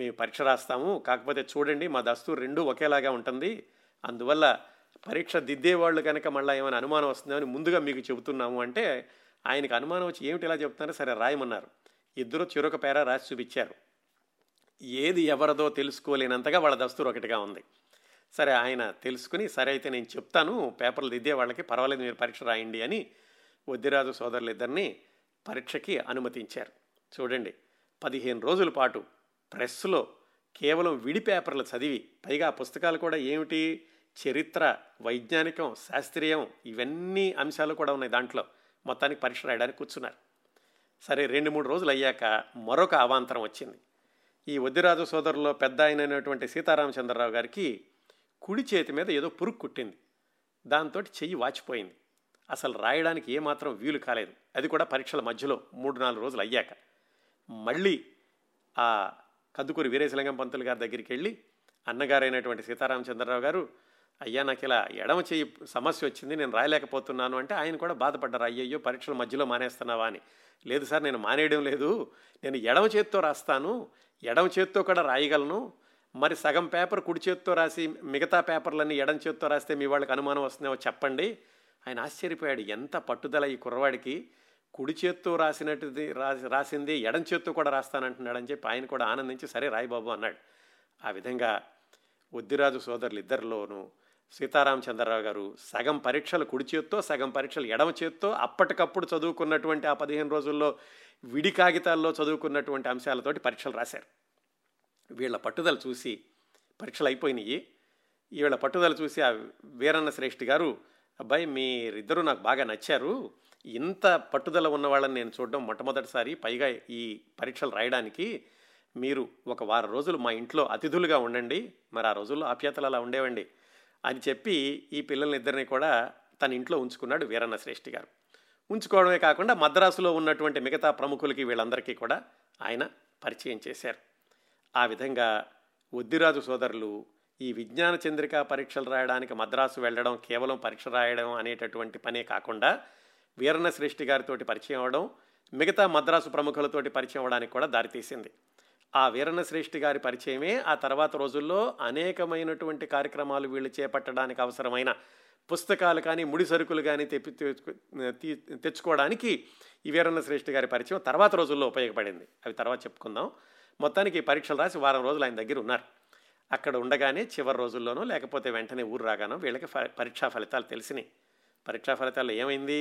మేము పరీక్ష రాస్తాము, కాకపోతే చూడండి మా దస్తూరు రెండూ ఒకేలాగా ఉంటుంది, అందువల్ల పరీక్ష దిద్దేవాళ్ళు కనుక మళ్ళీ ఏమైనా అనుమానం వస్తుందేమని ముందుగా మీకు చెబుతున్నాము అంటే ఆయనకు అనుమానం వచ్చి ఏమిటి ఇలా చెబుతున్నారో సరే రాయమన్నారు. ఇద్దరు చిరొక పేర రాసి చూపించారు. ఏది ఎవరిదో తెలుసుకోలేనంతగా వాళ్ళ దస్తూరు ఒకటిగా ఉంది. సరే ఆయన తెలుసుకుని, సరే అయితే నేను చెప్తాను పేపర్లు దిద్దే వాళ్ళకి, పర్వాలేదు మీరు పరీక్ష రాయండి అని వద్దిరాజు సోదరులు ఇద్దరిని పరీక్షకి అనుమతించారు. చూడండి, పదిహేను రోజుల పాటు ప్రెస్లో కేవలం విడి పేపర్లు చదివి, పైగా ఆ పుస్తకాలు కూడా ఏమిటి, చరిత్ర, వైజ్ఞానికం, శాస్త్రీయం, ఇవన్నీ అంశాలు కూడా ఉన్నాయి దాంట్లో. మొత్తానికి పరీక్ష రాయడానికి కూర్చున్నారు. సరే రెండు మూడు రోజులు అయ్యాక మరొక అవాంతరం వచ్చింది. ఈ వద్దిరాజు సోదరులో పెద్ద ఆయన అయినటువంటి సీతారామచంద్రరావు గారికి కుడి చేతి మీద ఏదో పురుగు కుట్టింది. దాంతో చెయ్యి వాచిపోయింది. అసలు రాయడానికి ఏమాత్రం వీలు కాలేదు. అది కూడా పరీక్షల మధ్యలో మూడు నాలుగు రోజులు అయ్యాక మళ్ళీ ఆ కందుకూరి వీరేశలింగం పంతులు గారి దగ్గరికి వెళ్ళి, అన్నగారైనటువంటి సీతారామచంద్రరావు గారు, అయ్యా నాకు ఇలా ఎడమ చెయ్యి సమస్య వచ్చింది, నేను రాయలేకపోతున్నాను అంటే ఆయన కూడా బాధపడ్డారు. అయ్యయ్యో పరీక్షల మధ్యలో మానేస్తున్నావా అని. లేదు సార్, నేను మానేయడం లేదు, నేను ఎడమ చేతితో రాస్తాను, ఎడమ చేతితో కూడా రాయగలను. మరి సగం పేపర్ కుడి చేతితో రాసి మిగతా పేపర్లన్నీ ఎడమ చేతితో రాస్తే మీ వాళ్ళకి అనుమానం వస్తుందేమో చెప్పండి. ఆయన ఆశ్చర్యపోయాడు, ఎంత పట్టుదల ఈ కుర్రవాడికి, కుడి చేత్తో రాసినట్టుది రాసి రాసింది ఎడం చేత్తో కూడా రాస్తానంటున్నాడు అని చెప్పి ఆయన కూడా ఆనందించి సరే రాయిబాబు అన్నాడు. ఆ విధంగా వద్దిరాజు సోదరులు ఇద్దరిలోనూ సీతారామచంద్రరావు గారు సగం పరీక్షలు కుడి చేత్తో, సగం పరీక్షలు ఎడమ చేత్తో అప్పటికప్పుడు చదువుకున్నటువంటి ఆ పదిహేను రోజుల్లో విడి కాగితాల్లో చదువుకున్నటువంటి అంశాలతోటి పరీక్షలు రాశారు. వీళ్ళ పట్టుదల చూసి పరీక్షలు అయిపోయినాయి. వీళ్ళ పట్టుదల చూసి ఆ వీరన్న శ్రేష్ఠి గారు, అబ్బాయి మీరిద్దరూ నాకు బాగా నచ్చారు, ఇంత పట్టుదల ఉన్న వాళ్ళని నేను చూడడం మొట్టమొదటిసారి, పైగా ఈ పరీక్షలు రాయడానికి మీరు ఒక వారం రోజులు మా ఇంట్లో అతిథులుగా ఉండండి, మరి ఆ రోజుల్లో ఆప్యాయతలు అలా ఉండేవండి అని చెప్పి ఈ పిల్లలనిద్దరిని కూడా తన ఇంట్లో ఉంచుకున్నాడు వీరన్న శ్రేష్ఠి గారు. ఉంచుకోవడమే కాకుండా మద్రాసులో ఉన్నటువంటి మిగతా ప్రముఖులకి వీళ్ళందరికీ కూడా ఆయన పరిచయం చేశారు. ఆ విధంగా వద్దిరాజు సోదరులు ఈ విజ్ఞాన చంద్రికా పరీక్షలు రాయడానికి మద్రాసు వెళ్ళడం కేవలం పరీక్ష రాయడం అనేటటువంటి పనే కాకుండా వీరన్న శ్రేష్ఠి గారితోటి పరిచయం అవడం, మిగతా మద్రాసు ప్రముఖులతోటి పరిచయం అవడానికి కూడా దారితీసింది. ఆ వీరన్న శ్రేష్ఠి గారి పరిచయమే ఆ తర్వాత రోజుల్లో అనేకమైనటువంటి కార్యక్రమాలు వీళ్ళు చేపట్టడానికి అవసరమైన పుస్తకాలు కానీ ముడి సరుకులు కానీ తెప్పి తెచ్చుకోవడానికి ఈ వీరన్న శ్రేష్ఠి గారి పరిచయం తర్వాత రోజుల్లో ఉపయోగపడింది. అవి తర్వాత చెప్పుకుందాం. మొత్తానికి పరీక్షలు రాసి వారం రోజులు ఆయన దగ్గర ఉన్నారు. అక్కడ ఉండగానే చివరి రోజుల్లోనూ లేకపోతే వెంటనే ఊరు రాగానో వీళ్ళకి పరీక్షా ఫలితాలు తెలిసినాయి. పరీక్షా ఫలితాలు ఏమైంది,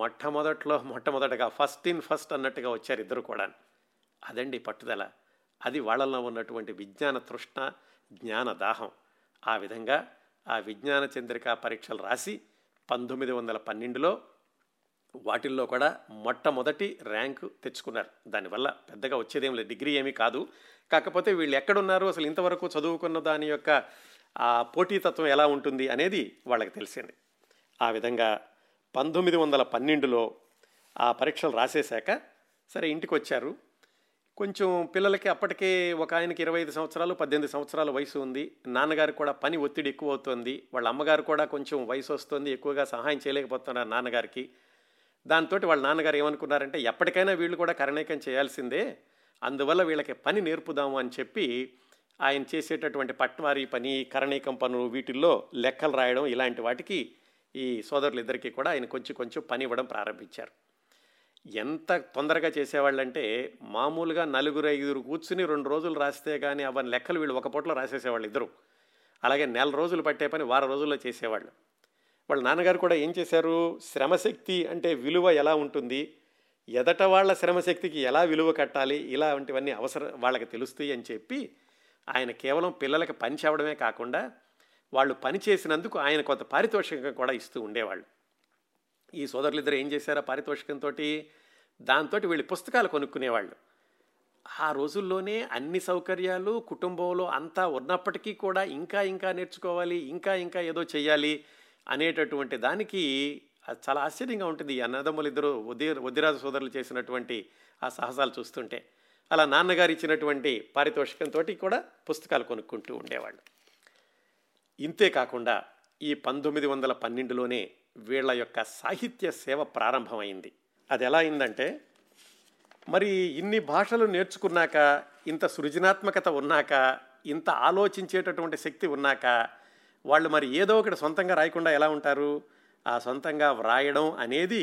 మొట్టమొదట్లో మొట్టమొదటగా ఫస్ట్ ఇన్ ఫస్ట్ అన్నట్టుగా వచ్చారు ఇద్దరు కూడా. అదండి పట్టుదల, అది వాళ్ళలో ఉన్నటువంటి విజ్ఞాన తృష్ణ, జ్ఞాన దాహం. ఆ విధంగా ఆ విజ్ఞాన చంద్రికా పరీక్షలు రాసి పంతొమ్మిది వందల పన్నెండులో వాటిల్లో కూడా మొట్టమొదటి ర్యాంకు తెచ్చుకున్నారు. దానివల్ల పెద్దగా వచ్చేదేం లేదు, డిగ్రీ ఏమీ కాదు. కాకపోతే వీళ్ళు ఎక్కడున్నారు, అసలు ఇంతవరకు చదువుకున్న దాని యొక్క ఆ పోటీతత్వం ఎలా ఉంటుంది అనేది వాళ్ళకి తెలిసింది. ఆ విధంగా పంతొమ్మిది వందల పన్నెండులో ఆ పరీక్షలు రాసేశాక సరే ఇంటికి వచ్చారు. కొంచెం పిల్లలకి అప్పటికే ఒక ఆయనకి ఇరవై ఐదు సంవత్సరాలు పద్దెనిమిది సంవత్సరాల వయసు ఉంది. నాన్నగారు కూడా పని ఒత్తిడి ఎక్కువ అవుతుంది. వాళ్ళ అమ్మగారు కూడా కొంచెం వయసు వస్తుంది, ఎక్కువగా సహాయం చేయలేకపోతున్నారు నాన్నగారికి. దాంతో వాళ్ళ నాన్నగారు ఏమనుకున్నారంటే ఎప్పటికైనా వీళ్ళు కూడా కరణైకం చేయాల్సిందే, అందువల్ల వీళ్ళకి పని నేర్పుదాము అని చెప్పి ఆయన చేసేటటువంటి పట్వారీ పని, కరణైకం పనులు, వీటిల్లో లెక్కలు రాయడం, ఇలాంటి వాటికి ఈ సోదరులిద్దరికీ కూడా ఆయన కొంచెం కొంచెం పని ఇవ్వడం ప్రారంభించారు. ఎంత తొందరగా చేసేవాళ్ళంటే మామూలుగా నలుగురు ఐదుగురు కూర్చుని రెండు రోజులు రాస్తే కానీ అవన్నీ లెక్కలు వీళ్ళు ఒక పూటలో రాసేసేవాళ్ళు ఇద్దరు. అలాగే నెల రోజులు పట్టే పని వారం రోజుల్లో చేసేవాళ్ళు. వాళ్ళ నాన్నగారు కూడా ఏం చేశారు, శ్రమశక్తి అంటే విలువ ఎలా ఉంటుంది, ఎదట వాళ్ళ శ్రమశక్తికి ఎలా విలువ కట్టాలి, ఇలాంటివన్నీ అవసరం వాళ్ళకి తెలుస్తాయి అని చెప్పి ఆయన కేవలం పిల్లలకి పని చేయడమే కాకుండా వాళ్ళు పని చేసినందుకు ఆయన కొంత పారితోషికం కూడా ఇస్తూ ఉండేవాళ్ళు. ఈ సోదరులిద్దరు ఏం చేశారు, ఆ పారితోషికంతో దాంతో వీళ్ళు పుస్తకాలు కొనుక్కునేవాళ్ళు. ఆ రోజుల్లోనే అన్ని సౌకర్యాలు కుటుంబంలో అంతా ఉన్నప్పటికీ కూడా ఇంకా ఇంకా నేర్చుకోవాలి, ఇంకా ఇంకా ఏదో చేయాలి అనేటటువంటి దానికి చాలా ఆశ్చర్యంగా ఉంటుంది అన్నదమ్ములిద్దరూ వద్ది వద్దిరాజు సోదరులు చేసినటువంటి ఆ సాహసాలు చూస్తుంటే. అలా నాన్నగారు ఇచ్చినటువంటి పారితోషికంతో కూడా పుస్తకాలు కొనుక్కుంటూ ఉండేవాళ్ళు. ఇంతేకాకుండా ఈ పంతొమ్మిది వందల పన్నెండులోనే వీళ్ళ యొక్క సాహిత్య సేవ ప్రారంభమైంది. అది ఎలా అయిందంటే, మరి ఇన్ని భాషలు నేర్చుకున్నాక, ఇంత సృజనాత్మకత ఉన్నాక, ఇంత ఆలోచించేటటువంటి శక్తి ఉన్నాక వాళ్ళు మరి ఏదో ఒకటి సొంతంగా రాయకుండా ఎలా ఉంటారు? ఆ సొంతంగా వ్రాయడం అనేది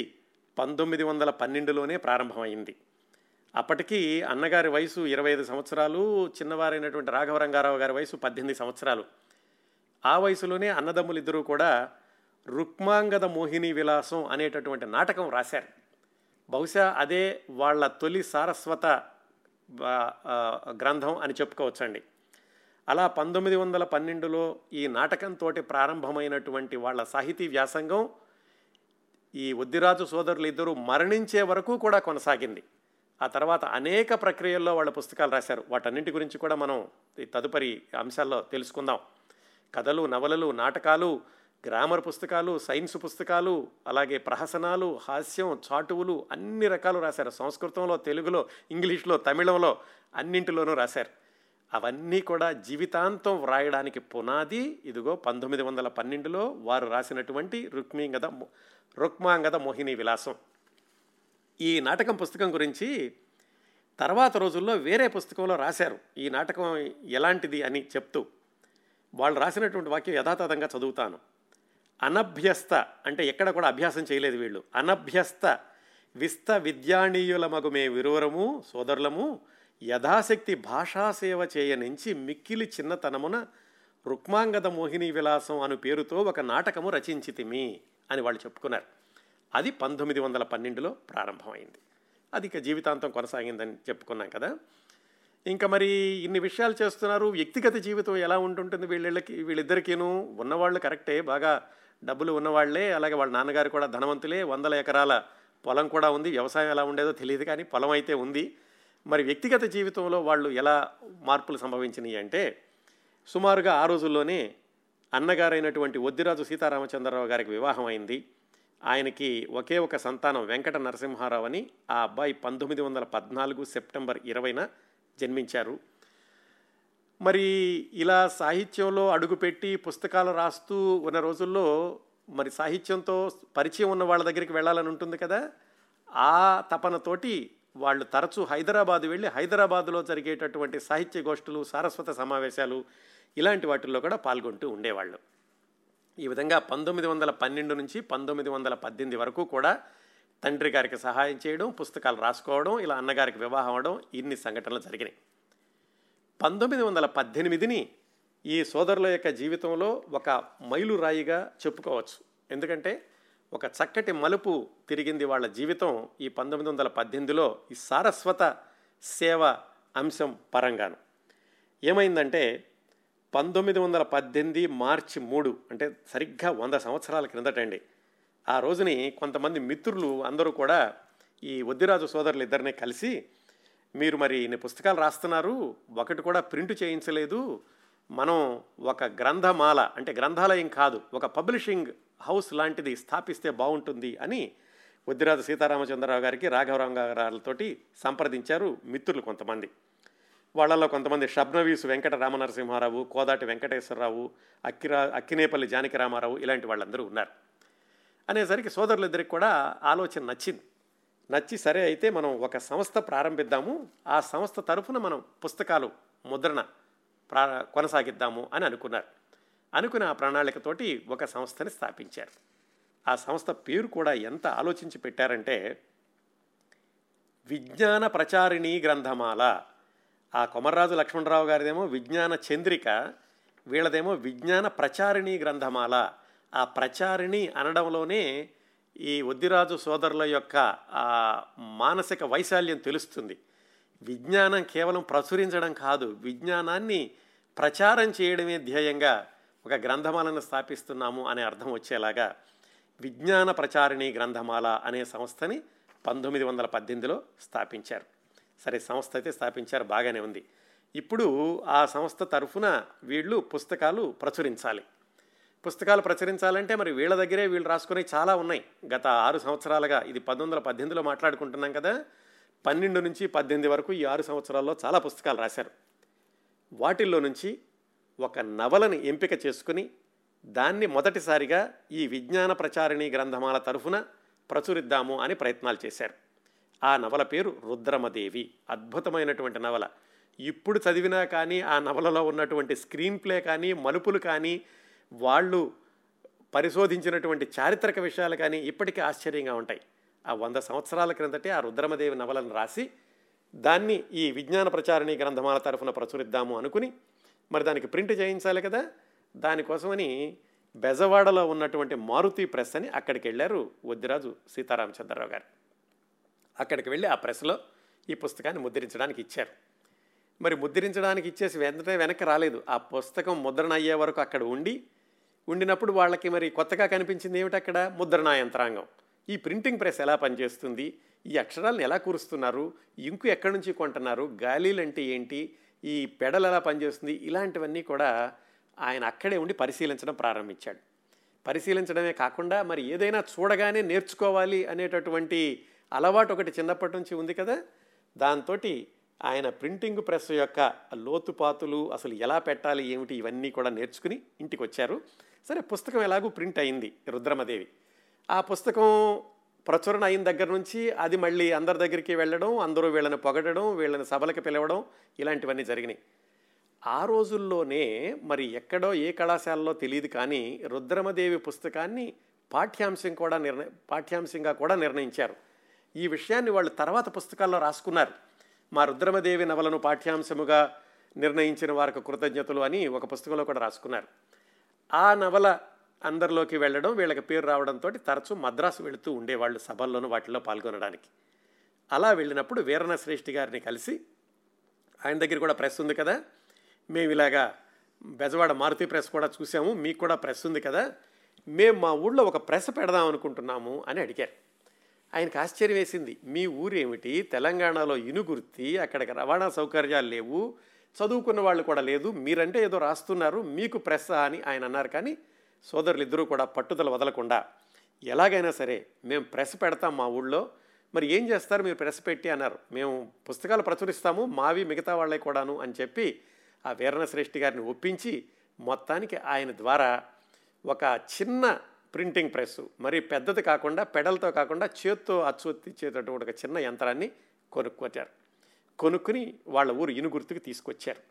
పంతొమ్మిది వందల పన్నెండులోనే ప్రారంభమైంది. అప్పటికి అన్నగారి వయసు ఇరవై ఐదు సంవత్సరాలు, చిన్నవారైనటువంటి రాఘవ రంగారావు గారి వయసు పద్దెనిమిది సంవత్సరాలు. ఆ వయసులోనే అన్నదమ్ములు ఇద్దరూ కూడా రుక్మాంగద మోహిని విలాసం అనేటటువంటి నాటకం రాశారు. బహుశా అదే వాళ్ళ తొలి సారస్వత గ్రంథం అని చెప్పుకోవచ్చండి. అలా పంతొమ్మిది వందల పన్నెండులో ఈ నాటకంతో ప్రారంభమైనటువంటి వాళ్ళ సాహితీ వ్యాసంగం ఈ వద్దిరాజు సోదరులు ఇద్దరు మరణించే వరకు కూడా కొనసాగింది. ఆ తర్వాత అనేక ప్రక్రియల్లో వాళ్ళ పుస్తకాలు రాశారు. వాటన్నింటి గురించి కూడా మనం తదుపరి అంశాల్లో తెలుసుకుందాం. కథలు, నవలలు, నాటకాలు, గ్రామర్ పుస్తకాలు, సైన్స్ పుస్తకాలు, అలాగే ప్రహసనాలు, హాస్యం, చాటువులు అన్ని రకాలు రాశారు. సంస్కృతంలో, తెలుగులో, ఇంగ్లీష్లో, తమిళంలో అన్నింటిలోనూ రాశారు. అవన్నీ కూడా జీవితాంతం వ్రాయడానికి పునాది ఇదిగో పంతొమ్మిది వందల పన్నెండులో వారు రాసినటువంటి రుక్మింగద రుక్మాంగద మోహిని విలాసం. ఈ నాటకం పుస్తకం గురించి తర్వాత రోజుల్లో వేరే పుస్తకంలో రాశారు, ఈ నాటకం ఎలాంటిది అని చెప్తూ. వాళ్ళు రాసినటువంటి వాక్యం యథాతథంగా చదువుతాను. అనభ్యస్త అంటే ఎక్కడ కూడా అభ్యాసం చేయలేదు వీళ్ళు. అనభ్యస్త విస్త విద్యానీయుల మగుమే విరువరము సోదరులము యథాశక్తి భాషాసేవ చేయ నుంచి మిక్కిలి చిన్నతనమున రుక్మాంగద మోహిని విలాసం అను పేరుతో ఒక నాటకము రచించితిమి అని వాళ్ళు చెప్పుకున్నారు. అది పంతొమ్మిది వందల పన్నెండులో ప్రారంభమైంది. అది ఇక జీవితాంతం కొనసాగిందని చెప్పుకున్నాం కదా. ఇంకా మరి ఇన్ని విషయాలు చేస్తున్నారు. వ్యక్తిగత జీవితం ఎలా ఉంటుంటుంది వీళ్ళకి? వీళ్ళిద్దరికీను ఉన్నవాళ్ళు కరెక్టే, బాగా డబ్బులు ఉన్నవాళ్లే. అలాగే వాళ్ళ నాన్నగారు కూడా ధనవంతులే, వందల ఎకరాల పొలం కూడా ఉంది. వ్యవసాయం ఎలా ఉండేదో తెలియదు కానీ పొలం అయితే ఉంది. మరి వ్యక్తిగత జీవితంలో వాళ్ళు ఎలా మార్పులు సంభవించినాయి అంటే, సుమారుగా ఆ రోజుల్లోనే అన్నగారైనటువంటి వద్దిరాజు సీతారామచంద్రరావు గారికి వివాహం అయింది. ఆయనకి ఒకే ఒక సంతానం వెంకట నరసింహారావు అని. ఆ అబ్బాయి పంతొమ్మిది వందల పద్నాలుగు సెప్టెంబర్ ఇరవైన జన్మించారు. మరి ఇలా సాహిత్యంలో అడుగుపెట్టి పుస్తకాలు రాస్తూ ఉన్న రోజుల్లో మరి సాహిత్యంతో పరిచయం ఉన్న వాళ్ళ దగ్గరికి వెళ్ళాలని ఉంటుంది కదా. ఆ తపనతోటి వాళ్ళు తరచూ హైదరాబాదు వెళ్ళి హైదరాబాదులో జరిగేటటువంటి సాహిత్య గోష్ఠులు, సారస్వత సమావేశాలు ఇలాంటి వాటిల్లో కూడా పాల్గొంటూ ఉండేవాళ్ళు. ఈ విధంగా పంతొమ్మిది వందల పన్నెండు నుంచి పంతొమ్మిది వందల పద్దెనిమిది వరకు కూడా తండ్రి గారికి సహాయం చేయడం, పుస్తకాలు రాసుకోవడం, ఇలా అన్నగారికి వివాహం అవడం, ఇన్ని సంఘటనలు జరిగినాయి. పంతొమ్మిది వందల పద్దెనిమిదిని ఈ సోదరుల యొక్క జీవితంలో ఒక మైలురాయిగా చెప్పుకోవచ్చు. ఎందుకంటే ఒక చక్కటి మలుపు తిరిగింది వాళ్ళ జీవితం ఈ పంతొమ్మిది వందల పద్దెనిమిదిలో ఈ సారస్వత సేవ అంశం పరంగాను. ఏమైందంటే పంతొమ్మిది వందల పద్దెనిమిది మార్చి మూడు అంటే సరిగ్గా వంద సంవత్సరాల క్రిందటండి. ఆ రోజుని కొంతమంది మిత్రులు అందరూ కూడా ఈ వద్దిరాజు సోదరులు ఇద్దరినే కలిసి, మీరు మరి ఇన్ని పుస్తకాలు రాస్తున్నారు, ఒకటి కూడా ప్రింట్ చేయించలేదు, మనం ఒక గ్రంథమాల అంటే గ్రంథాలయం కాదు, ఒక పబ్లిషింగ్ హౌస్ లాంటిది స్థాపిస్తే బాగుంటుంది అని వద్దిరాజు సీతారామచంద్రరావు గారికి రాఘవ రంగారావులతోటి సంప్రదించారు మిత్రులు కొంతమంది. వాళ్ళల్లో కొంతమంది షబ్నవీసు వెంకట రామనరసింహారావు, కోదాటి వెంకటేశ్వరరావు, అక్కిరా అక్కినేపల్లి జానకి రామారావు ఇలాంటి వాళ్ళందరూ ఉన్నారు. అనేసరికి సోదరులిద్దరికి కూడా ఆలోచన నచ్చింది. నచ్చి సరే అయితే మనం ఒక సంస్థ ప్రారంభిద్దాము, ఆ సంస్థ తరఫున మనం పుస్తకాలు ముద్రణ ప్రా కొనసాగిద్దాము అని అనుకున్నారు. అనుకుని ఆ ప్రణాళికతోటి ఒక సంస్థని స్థాపించారు. ఆ సంస్థ పేరు కూడా ఎంత ఆలోచించి పెట్టారంటే విజ్ఞాన ప్రచారిణీ గ్రంథమాల. ఆ కొమర్రాజు లక్ష్మణరావు గారిదేమో విజ్ఞాన చంద్రిక, వీళ్ళదేమో విజ్ఞాన ప్రచారిణీ గ్రంథమాల. ఆ ప్రచారిణి అనడంలోనే ఈ వద్దిరాజు సోదరుల యొక్క ఆ మానసిక వైశాల్యం తెలుస్తుంది. విజ్ఞానం కేవలం ప్రచురించడం కాదు, విజ్ఞానాన్ని ప్రచారం చేయడమే ధ్యేయంగా ఒక గ్రంథమాలను స్థాపిస్తున్నాము అనే అర్థం వచ్చేలాగా విజ్ఞాన ప్రచారిణీ గ్రంథమాల అనే సంస్థని పంతొమ్మిది వందల పద్దెనిమిదిలో స్థాపించారు. సరే, సంస్థ అయితే స్థాపించారు, బాగానే ఉంది. ఇప్పుడు ఆ సంస్థ తరఫున వీళ్ళు పుస్తకాలు ప్రచురించాలి. పుస్తకాలు ప్రచురించాలంటే మరి వీళ్ళ దగ్గరే వీళ్ళు రాసుకునే చాలా ఉన్నాయి. గత ఆరు సంవత్సరాలుగా, ఇది పంతొమ్మిది వందల పద్దెనిమిదిలో మాట్లాడుకుంటున్నాం కదా, పన్నెండు నుంచి పద్దెనిమిది వరకు ఈ ఆరు సంవత్సరాల్లో చాలా పుస్తకాలు రాశారు. వాటిల్లో నుంచి ఒక నవలను ఎంపిక చేసుకుని దాన్ని మొదటిసారిగా ఈ విజ్ఞాన ప్రచారిణీ గ్రంథమాల తరఫున ప్రచురిద్దాము అని ప్రయత్నాలు చేశారు. ఆ నవల పేరు రుద్రమదేవి. అద్భుతమైనటువంటి నవల. ఇప్పుడు చదివినా కానీ ఆ నవలలో ఉన్నటువంటి స్క్రీన్ ప్లే కానీ మలుపులు కానీ వాళ్ళు పరిశోధించినటువంటి చారిత్రక విషయాలు కానీ ఇప్పటికీ ఆశ్చర్యంగా ఉంటాయి. ఆ వంద సంవత్సరాల క్రిందటే ఆ రుద్రమదేవి నవలను రాసి దాన్ని ఈ విజ్ఞాన ప్రచారిణీ గ్రంథమాల తరఫున ప్రచురిద్దాము అనుకుని, మరి దానికి ప్రింట్ చేయించాలి కదా, దానికోసమని బెజవాడలో ఉన్నటువంటి మారుతి ప్రెస్ అని అక్కడికి వెళ్ళారు వద్దిరాజు సీతారామచంద్రరావు గారు. అక్కడికి వెళ్ళి ఆ ప్రెస్లో ఈ పుస్తకాన్ని ముద్రించడానికి ఇచ్చారు. మరి ముద్రించడానికి ఇచ్చేసి వెంటనే వెనక్కి రాలేదు. ఆ పుస్తకం ముద్రణ అయ్యే వరకు అక్కడ ఉండి ఉండినప్పుడు వాళ్ళకి మరి కొత్తగా కనిపించింది ఏమిటి, అక్కడ ముద్రణా యంత్రాంగం, ఈ ప్రింటింగ్ ప్రెస్ ఎలా పనిచేస్తుంది, ఈ అక్షరాలను ఎలా కూరుస్తున్నారు, ఇంకు ఎక్కడి నుంచి కొంటున్నారు, గాలీలంటే ఏంటి, ఈ పెడలు ఎలా పనిచేస్తుంది, ఇలాంటివన్నీ కూడా ఆయన అక్కడే ఉండి పరిశీలించడం ప్రారంభించాడు. పరిశీలించడమే కాకుండా మరి ఏదైనా చూడగానే నేర్చుకోవాలి అనేటటువంటి అలవాటు ఒకటి చిన్నప్పటి నుంచి ఉంది కదా, దాంతో ఆయన ప్రింటింగ్ ప్రెస్ యొక్క లోతుపాతులు అసలు ఎలా పెట్టాలి ఏమిటి ఇవన్నీ కూడా నేర్చుకుని ఇంటికి వచ్చారు. సరే, పుస్తకం ఎలాగూ ప్రింట్ అయింది రుద్రమదేవి. ఆ పుస్తకం ప్రచురణ అయిన దగ్గర నుంచి అది మళ్ళీ అందరి దగ్గరికి వెళ్ళడం, అందరూ వీళ్ళని పొగడడం, వీళ్ళని సభలకు పిలవడం, ఇలాంటివన్నీ జరిగినాయి. ఆ రోజుల్లోనే మరి ఎక్కడో ఏ కళాశాలలో తెలియదు కానీ రుద్రమదేవి పుస్తకాన్ని పాఠ్యాంశం కూడా నిర్ణ పాఠ్యాంశంగా కూడా నిర్ణయించారు. ఈ విషయాన్ని వాళ్ళు తర్వాత పుస్తకాల్లో రాసుకున్నారు. మా రుద్రమదేవి నవలను పాఠ్యాంశముగా నిర్ణయించిన వారికి కృతజ్ఞతలు అని ఒక పుస్తకంలో కూడా రాసుకున్నారు. ఆ నవల అందరిలోకి వెళ్ళడం, వీళ్ళకి పేరు రావడంతో తరచూ మద్రాసు వెళుతూ ఉండేవాళ్ళు సభల్లోనూ వాటిల్లో పాల్గొనడానికి. అలా వెళ్ళినప్పుడు వీరన్న శ్రేష్ఠి గారిని కలిసి, ఆయన దగ్గర కూడా ప్రెస్ ఉంది కదా, మేము ఇలాగా బెజవాడ మారుతి ప్రెస్ కూడా చూసాము, మీకు కూడా ప్రెస్ ఉంది కదా, మేము మా ఊళ్ళో ఒక ప్రెస్ పెడదాం అనుకుంటున్నాము అని అడిగారు. ఆయనకు ఆశ్చర్యం వేసింది. మీ ఊరేమిటి, తెలంగాణలో ఇనుగుర్తి, అక్కడికి రవాణా సౌకర్యాలు లేవు, చదువుకున్న వాళ్ళు కూడా లేదు, మీరంటే ఏదో రాస్తున్నారు, మీకు ప్రెస్ అని ఆయన అన్నారు. కానీ సోదరులు ఇద్దరూ కూడా పట్టుదల వదలకుండా ఎలాగైనా సరే మేము ప్రెస్ పెడతాం మా ఊళ్ళో, మరి ఏం చేస్తారు మీరు ప్రెస్ పెట్టి అన్నారు. మేము పుస్తకాలు ప్రచురిస్తాము, మావి మిగతా వాళ్ళే కూడాను అని చెప్పి ఆ వీరన్న శ్రేష్ఠి గారిని ఒప్పించి మొత్తానికి ఆయన ద్వారా ఒక చిన్న ప్రింటింగ్ ప్రెస్, మరి పెద్దది కాకుండా పెడలతో కాకుండా చేత్తో అచ్చొత్తిచ్చేటటువంటి ఒక చిన్న యంత్రాన్ని కొనుక్కొచ్చారు. కొనుక్కుని వాళ్ళ ఊరు ఇనుగుర్తుకి తీసుకొచ్చారు.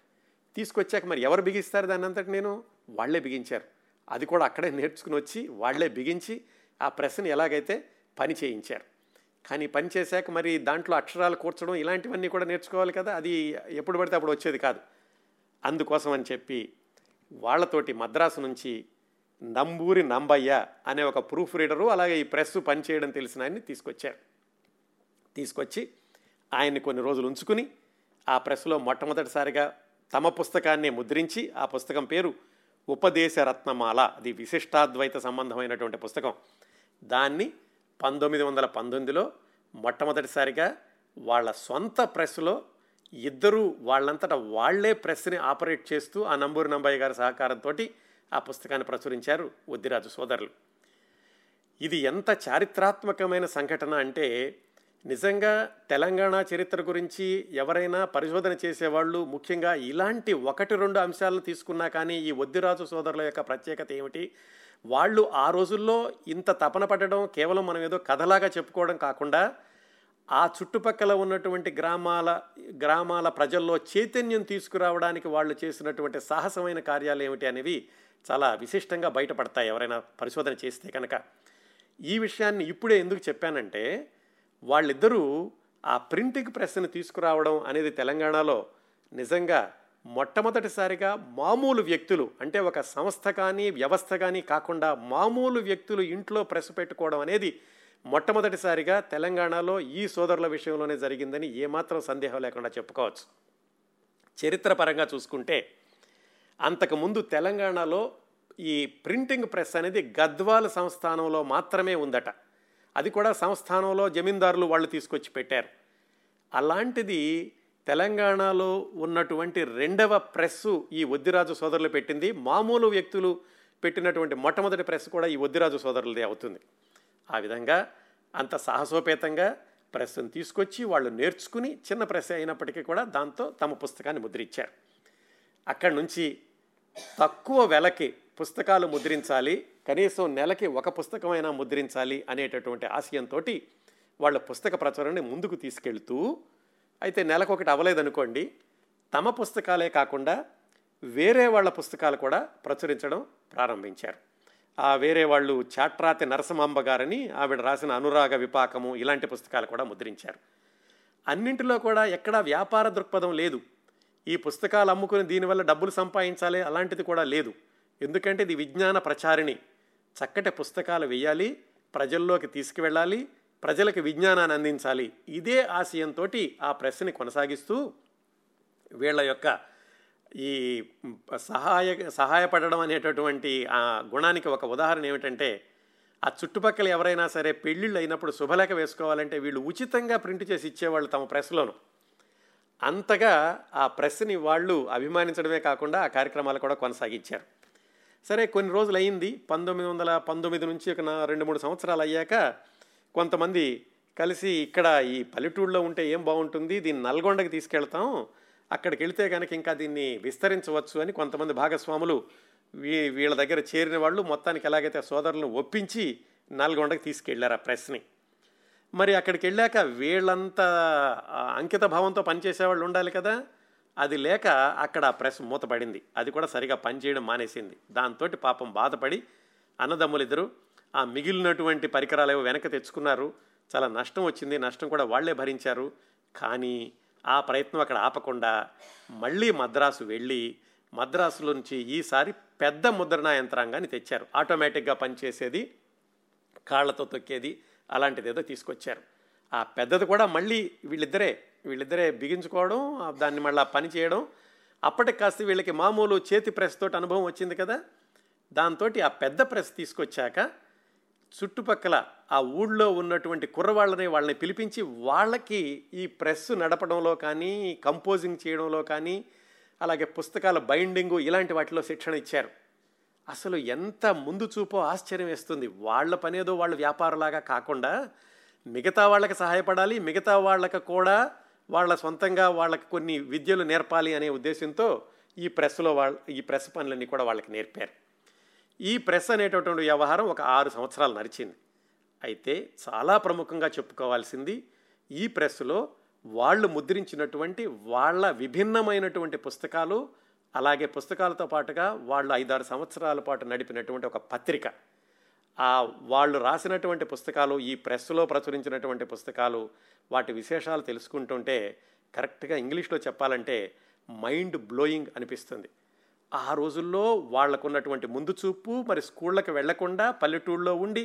తీసుకొచ్చాక మరి ఎవరు బిగిస్తారు దాన్ని అంతటి నేను వాళ్లే బిగించారు. అది కూడా అక్కడే నేర్చుకుని వచ్చి వాళ్లే బిగించి ఆ ప్రెస్ని ఎలాగైతే పని చేయించారు. కానీ పని చేశాక మరి దాంట్లో అక్షరాలు కూర్చడం ఇలాంటివన్నీ కూడా నేర్చుకోవాలి కదా, అది ఎప్పుడు పడితే అప్పుడు వచ్చేది కాదు. అందుకోసం అని చెప్పి వాళ్ళతోటి మద్రాసు నుంచి నంబూరి నంబయ్య అనే ఒక ప్రూఫ్ రీడరు, అలాగే ఈ ప్రెస్ పనిచేయడం తెలిసిన ఆయన్ని తీసుకొచ్చారు. తీసుకొచ్చి ఆయన్ని కొన్ని రోజులు ఉంచుకుని ఆ ప్రెస్లో మొట్టమొదటిసారిగా తమ పుస్తకాన్ని ముద్రించి, ఆ పుస్తకం పేరు ఉపదేశరత్నమాల, అది విశిష్టాద్వైత సంబంధమైనటువంటి పుస్తకం, దాన్ని పంతొమ్మిది వందల పంతొమ్మిదిలో మొట్టమొదటిసారిగా వాళ్ళ సొంత ప్రెస్లో ఇద్దరూ వాళ్ళంతటా వాళ్లే ప్రెస్ని ఆపరేట్ చేస్తూ ఆ నంబూరి నంబయ్య గారి సహకారంతో ఆ పుస్తకాన్ని ప్రచురించారు వద్దిరాజు సోదరులు. ఇది ఎంత చారిత్రాత్మకమైన సంఘటన అంటే, నిజంగా తెలంగాణ చరిత్ర గురించి ఎవరైనా పరిశోధన చేసేవాళ్ళు ముఖ్యంగా ఇలాంటి ఒకటి రెండు అంశాలను తీసుకున్నా కానీ ఈ వద్దిరాజు సోదరుల యొక్క ప్రత్యేకత ఏమిటి, వాళ్ళు ఆ రోజుల్లో ఇంత తపన పడడం కేవలం మనం ఏదో కథలాగా చెప్పుకోవడం కాకుండా ఆ చుట్టుపక్కల ఉన్నటువంటి గ్రామాల గ్రామాల ప్రజల్లో చైతన్యం తీసుకురావడానికి వాళ్ళు చేసినటువంటి సాహసమైన కార్యాలు ఏమిటి అనేవి చాలా విశిష్టంగా బయటపడతాయి ఎవరైనా పరిశోధన చేస్తే కనుక. ఈ విషయాన్ని ఇప్పుడే ఎందుకు చెప్పానంటే, వాళ్ళిద్దరూ ఆ ప్రింటింగ్ ప్రెస్ని తీసుకురావడం అనేది తెలంగాణలో నిజంగా మొట్టమొదటిసారిగా మామూలు వ్యక్తులు, అంటే ఒక సంస్థ కానీ వ్యవస్థ కానీ కాకుండా మామూలు వ్యక్తులు ఇంట్లో ప్రెస్ పెట్టుకోవడం అనేది మొట్టమొదటిసారిగా తెలంగాణలో ఈ సోదరుల విషయంలోనే జరిగిందని ఏమాత్రం సందేహం లేకుండా చెప్పుకోవచ్చు. చరిత్రపరంగా చూసుకుంటే అంతకుముందు తెలంగాణలో ఈ ప్రింటింగ్ ప్రెస్ అనేది గద్వాల్ సంస్థానంలో మాత్రమే ఉందట. అది కూడా సంస్థానంలో జమీందారులు వాళ్ళు తీసుకొచ్చి పెట్టారు. అలాంటిది తెలంగాణలో ఉన్నటువంటి రెండవ ప్రెస్సు ఈ వద్దిరాజు సోదరులు పెట్టింది. మామూలు వ్యక్తులు పెట్టినటువంటి మొట్టమొదటి ప్రెస్ కూడా ఈ వద్దిరాజు సోదరులదే అవుతుంది. ఆ విధంగా అంత సాహసోపేతంగా ప్రెస్ను తీసుకొచ్చి వాళ్ళు నేర్చుకుని చిన్న ప్రెస్ అయినప్పటికీ కూడా దాంతో తమ పుస్తకాన్ని ముద్రించారు. అక్కడి నుంచి తక్కువ వెలకి పుస్తకాలు ముద్రించాలి, కనీసం నెలకి ఒక పుస్తకమైనా ముద్రించాలి అనేటటువంటి ఆశయంతో వాళ్ళ పుస్తక ప్రచారాన్ని ముందుకు తీసుకెళ్తూ, అయితే నెలకు ఒకటి అవ్వలేదనుకోండి, తమ పుస్తకాలే కాకుండా వేరే వాళ్ళ పుస్తకాలు కూడా ప్రచురించడం ప్రారంభించారు. ఆ వేరే వాళ్ళు చాట్రాతి నరసమాంబ గారని, ఆవిడ రాసిన అనురాగ విపాకము ఇలాంటి పుస్తకాలు కూడా ముద్రించారు. అన్నింటిలో కూడా ఎక్కడా వ్యాపార దృక్పథం లేదు. ఈ పుస్తకాలు అమ్ముకుని దీనివల్ల డబ్బులు సంపాదించాలి అలాంటిది కూడా లేదు. ఎందుకంటే ఇది విజ్ఞాన ప్రచారిణి, చక్కటి పుస్తకాలు వేయాలి, ప్రజల్లోకి తీసుకువెళ్ళాలి, ప్రజలకు విజ్ఞానాన్ని అందించాలి, ఇదే ఆశయంతో ఆ ప్రెస్ని కొనసాగిస్తూ వీళ్ళ యొక్క ఈ సహాయ సహాయపడడం అనేటటువంటి ఆ గుణానికి ఒక ఉదాహరణ ఏమిటంటే, ఆ చుట్టుపక్కల ఎవరైనా సరే పెళ్ళిళ్ళు అయినప్పుడు శుభలేఖ వేసుకోవాలంటే వీళ్ళు ఉచితంగా ప్రింట్ చేసి ఇచ్చేవాళ్ళు తమ ప్రెస్లోను. అంతగా ఆ ప్రెస్ని వాళ్ళు అభిమానించడమే కాకుండా ఆ కార్యక్రమాలు కూడా కొనసాగించారు. సరే, కొన్ని రోజులు అయింది. పంతొమ్మిది వందల పంతొమ్మిది నుంచి ఒక రెండు మూడు సంవత్సరాలు అయ్యాక కొంతమంది కలిసి ఇక్కడ ఈ పల్లెటూళ్ళలో ఉంటే ఏం బాగుంటుంది, దీన్ని నల్గొండకి తీసుకెళ్తాం, అక్కడికి వెళితే కనుక ఇంకా దీన్ని విస్తరించవచ్చు అని కొంతమంది భాగస్వాములు వీ వీళ్ళ దగ్గర చేరిన వాళ్ళు మొత్తానికి ఎలాగైతే సోదరులను ఒప్పించి నల్గొండకి తీసుకెళ్లారు ఆ ప్రెస్ని. మరి అక్కడికి వెళ్ళాక వీళ్ళంతా అంకిత భావంతో పనిచేసేవాళ్ళు ఉండాలి కదా, అది లేక అక్కడ ఆ ప్రెస్ మూతపడింది. అది కూడా సరిగా పనిచేయడం మానేసింది. దాంతో పాపం బాధపడి అన్నదమ్ములిద్దరూ ఆ మిగిలినటువంటి పరికరాలు ఏవో వెనక తెచ్చుకున్నారు. చాలా నష్టం వచ్చింది, నష్టం కూడా వాళ్లే భరించారు. కానీ ఆ ప్రయత్నం అక్కడ ఆపకుండా మళ్ళీ మద్రాసు వెళ్ళి మద్రాసులో నుంచి ఈసారి పెద్ద ముద్రణ యంత్రాంగాన్ని తెచ్చారు. ఆటోమేటిక్గా పనిచేసేది, కాళ్లతో తొక్కేది అలాంటిది ఏదో తీసుకొచ్చారు. ఆ పెద్దది కూడా మళ్ళీ వీళ్ళిద్దరే వీళ్ళిద్దరే బిగించుకోవడం, దాన్ని మళ్ళీ పని చేయడం. అప్పటికి కాస్త వీళ్ళకి మామూలు చేతి ప్రెస్ తోటి అనుభవం వచ్చింది కదా, దాంతో ఆ పెద్ద ప్రెస్ తీసుకొచ్చాక చుట్టుపక్కల ఆ ఊళ్ళో ఉన్నటువంటి కుర్రవాళ్ళని వాళ్ళని పిలిపించి వాళ్ళకి ఈ ప్రెస్ నడపడంలో కానీ, కంపోజింగ్ చేయడంలో కానీ, అలాగే పుస్తకాల బైండింగు ఇలాంటి వాటిలో శిక్షణ ఇచ్చారు. అసలు ఎంత ముందు చూపో ఆశ్చర్యం వేస్తుంది. వాళ్ళ పనేదో వాళ్ళు వ్యాపారులాగా కాకుండా మిగతా వాళ్ళకి సహాయపడాలి, మిగతా వాళ్ళకి కూడా వాళ్ళ సొంతంగా వాళ్ళకి కొన్ని విద్యలు నేర్పాలి అనే ఉద్దేశంతో ఈ ప్రెస్లో వాళ్ళ ఈ ప్రెస్ పనులన్నీ కూడా వాళ్ళకి నేర్పారు. ఈ ప్రెస్ అనేటటువంటి వ్యవహారం ఒక ఆరు సంవత్సరాలు నడిచింది. అయితే చాలా ప్రముఖంగా చెప్పుకోవాల్సింది, ఈ ప్రెస్లో వాళ్ళు ముద్రించినటువంటి వాళ్ళ విభిన్నమైనటువంటి పుస్తకాలు, అలాగే పుస్తకాలతో పాటుగా వాళ్ళు ఐదారు సంవత్సరాల పాటు నడిపినటువంటి ఒక పత్రిక, ఆ వాళ్ళు రాసినటువంటి పుస్తకాలు, ఈ ప్రెస్లో ప్రచురించినటువంటి పుస్తకాలు, వాటి విశేషాలు తెలుసుకుంటుంటే కరెక్ట్గా ఇంగ్లీష్లో చెప్పాలంటే మైండ్ బ్లోయింగ్ అనిపిస్తుంది. ఆ రోజుల్లో వాళ్ళకున్నటువంటి ముందు చూపు, మరి స్కూళ్ళకి వెళ్లకుండా పల్లెటూళ్ళలో ఉండి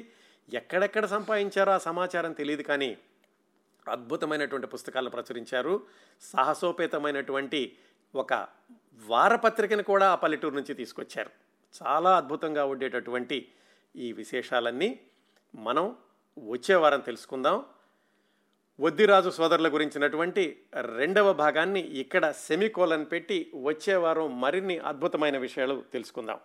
ఎక్కడెక్కడ సంపాదించారో ఆ సమాచారం తెలియదు, కానీ అద్భుతమైనటువంటి పుస్తకాలను ప్రచురించారు. సాహసోపేతమైనటువంటి ఒక వారపత్రికను కూడా ఆ పల్లెటూరు నుంచి తీసుకొచ్చారు. చాలా అద్భుతంగా ఉండేటటువంటి ఈ విశేషాలన్నీ మనం వచ్చే వారం తెలుసుకుందాం. వద్దిరాజు సోదరుల గురించినటువంటి రెండవ భాగాన్ని ఇక్కడ సెమికోలన్ పెట్టి వచ్చే వారం మరిన్ని అద్భుతమైన విషయాలు తెలుసుకుందాం.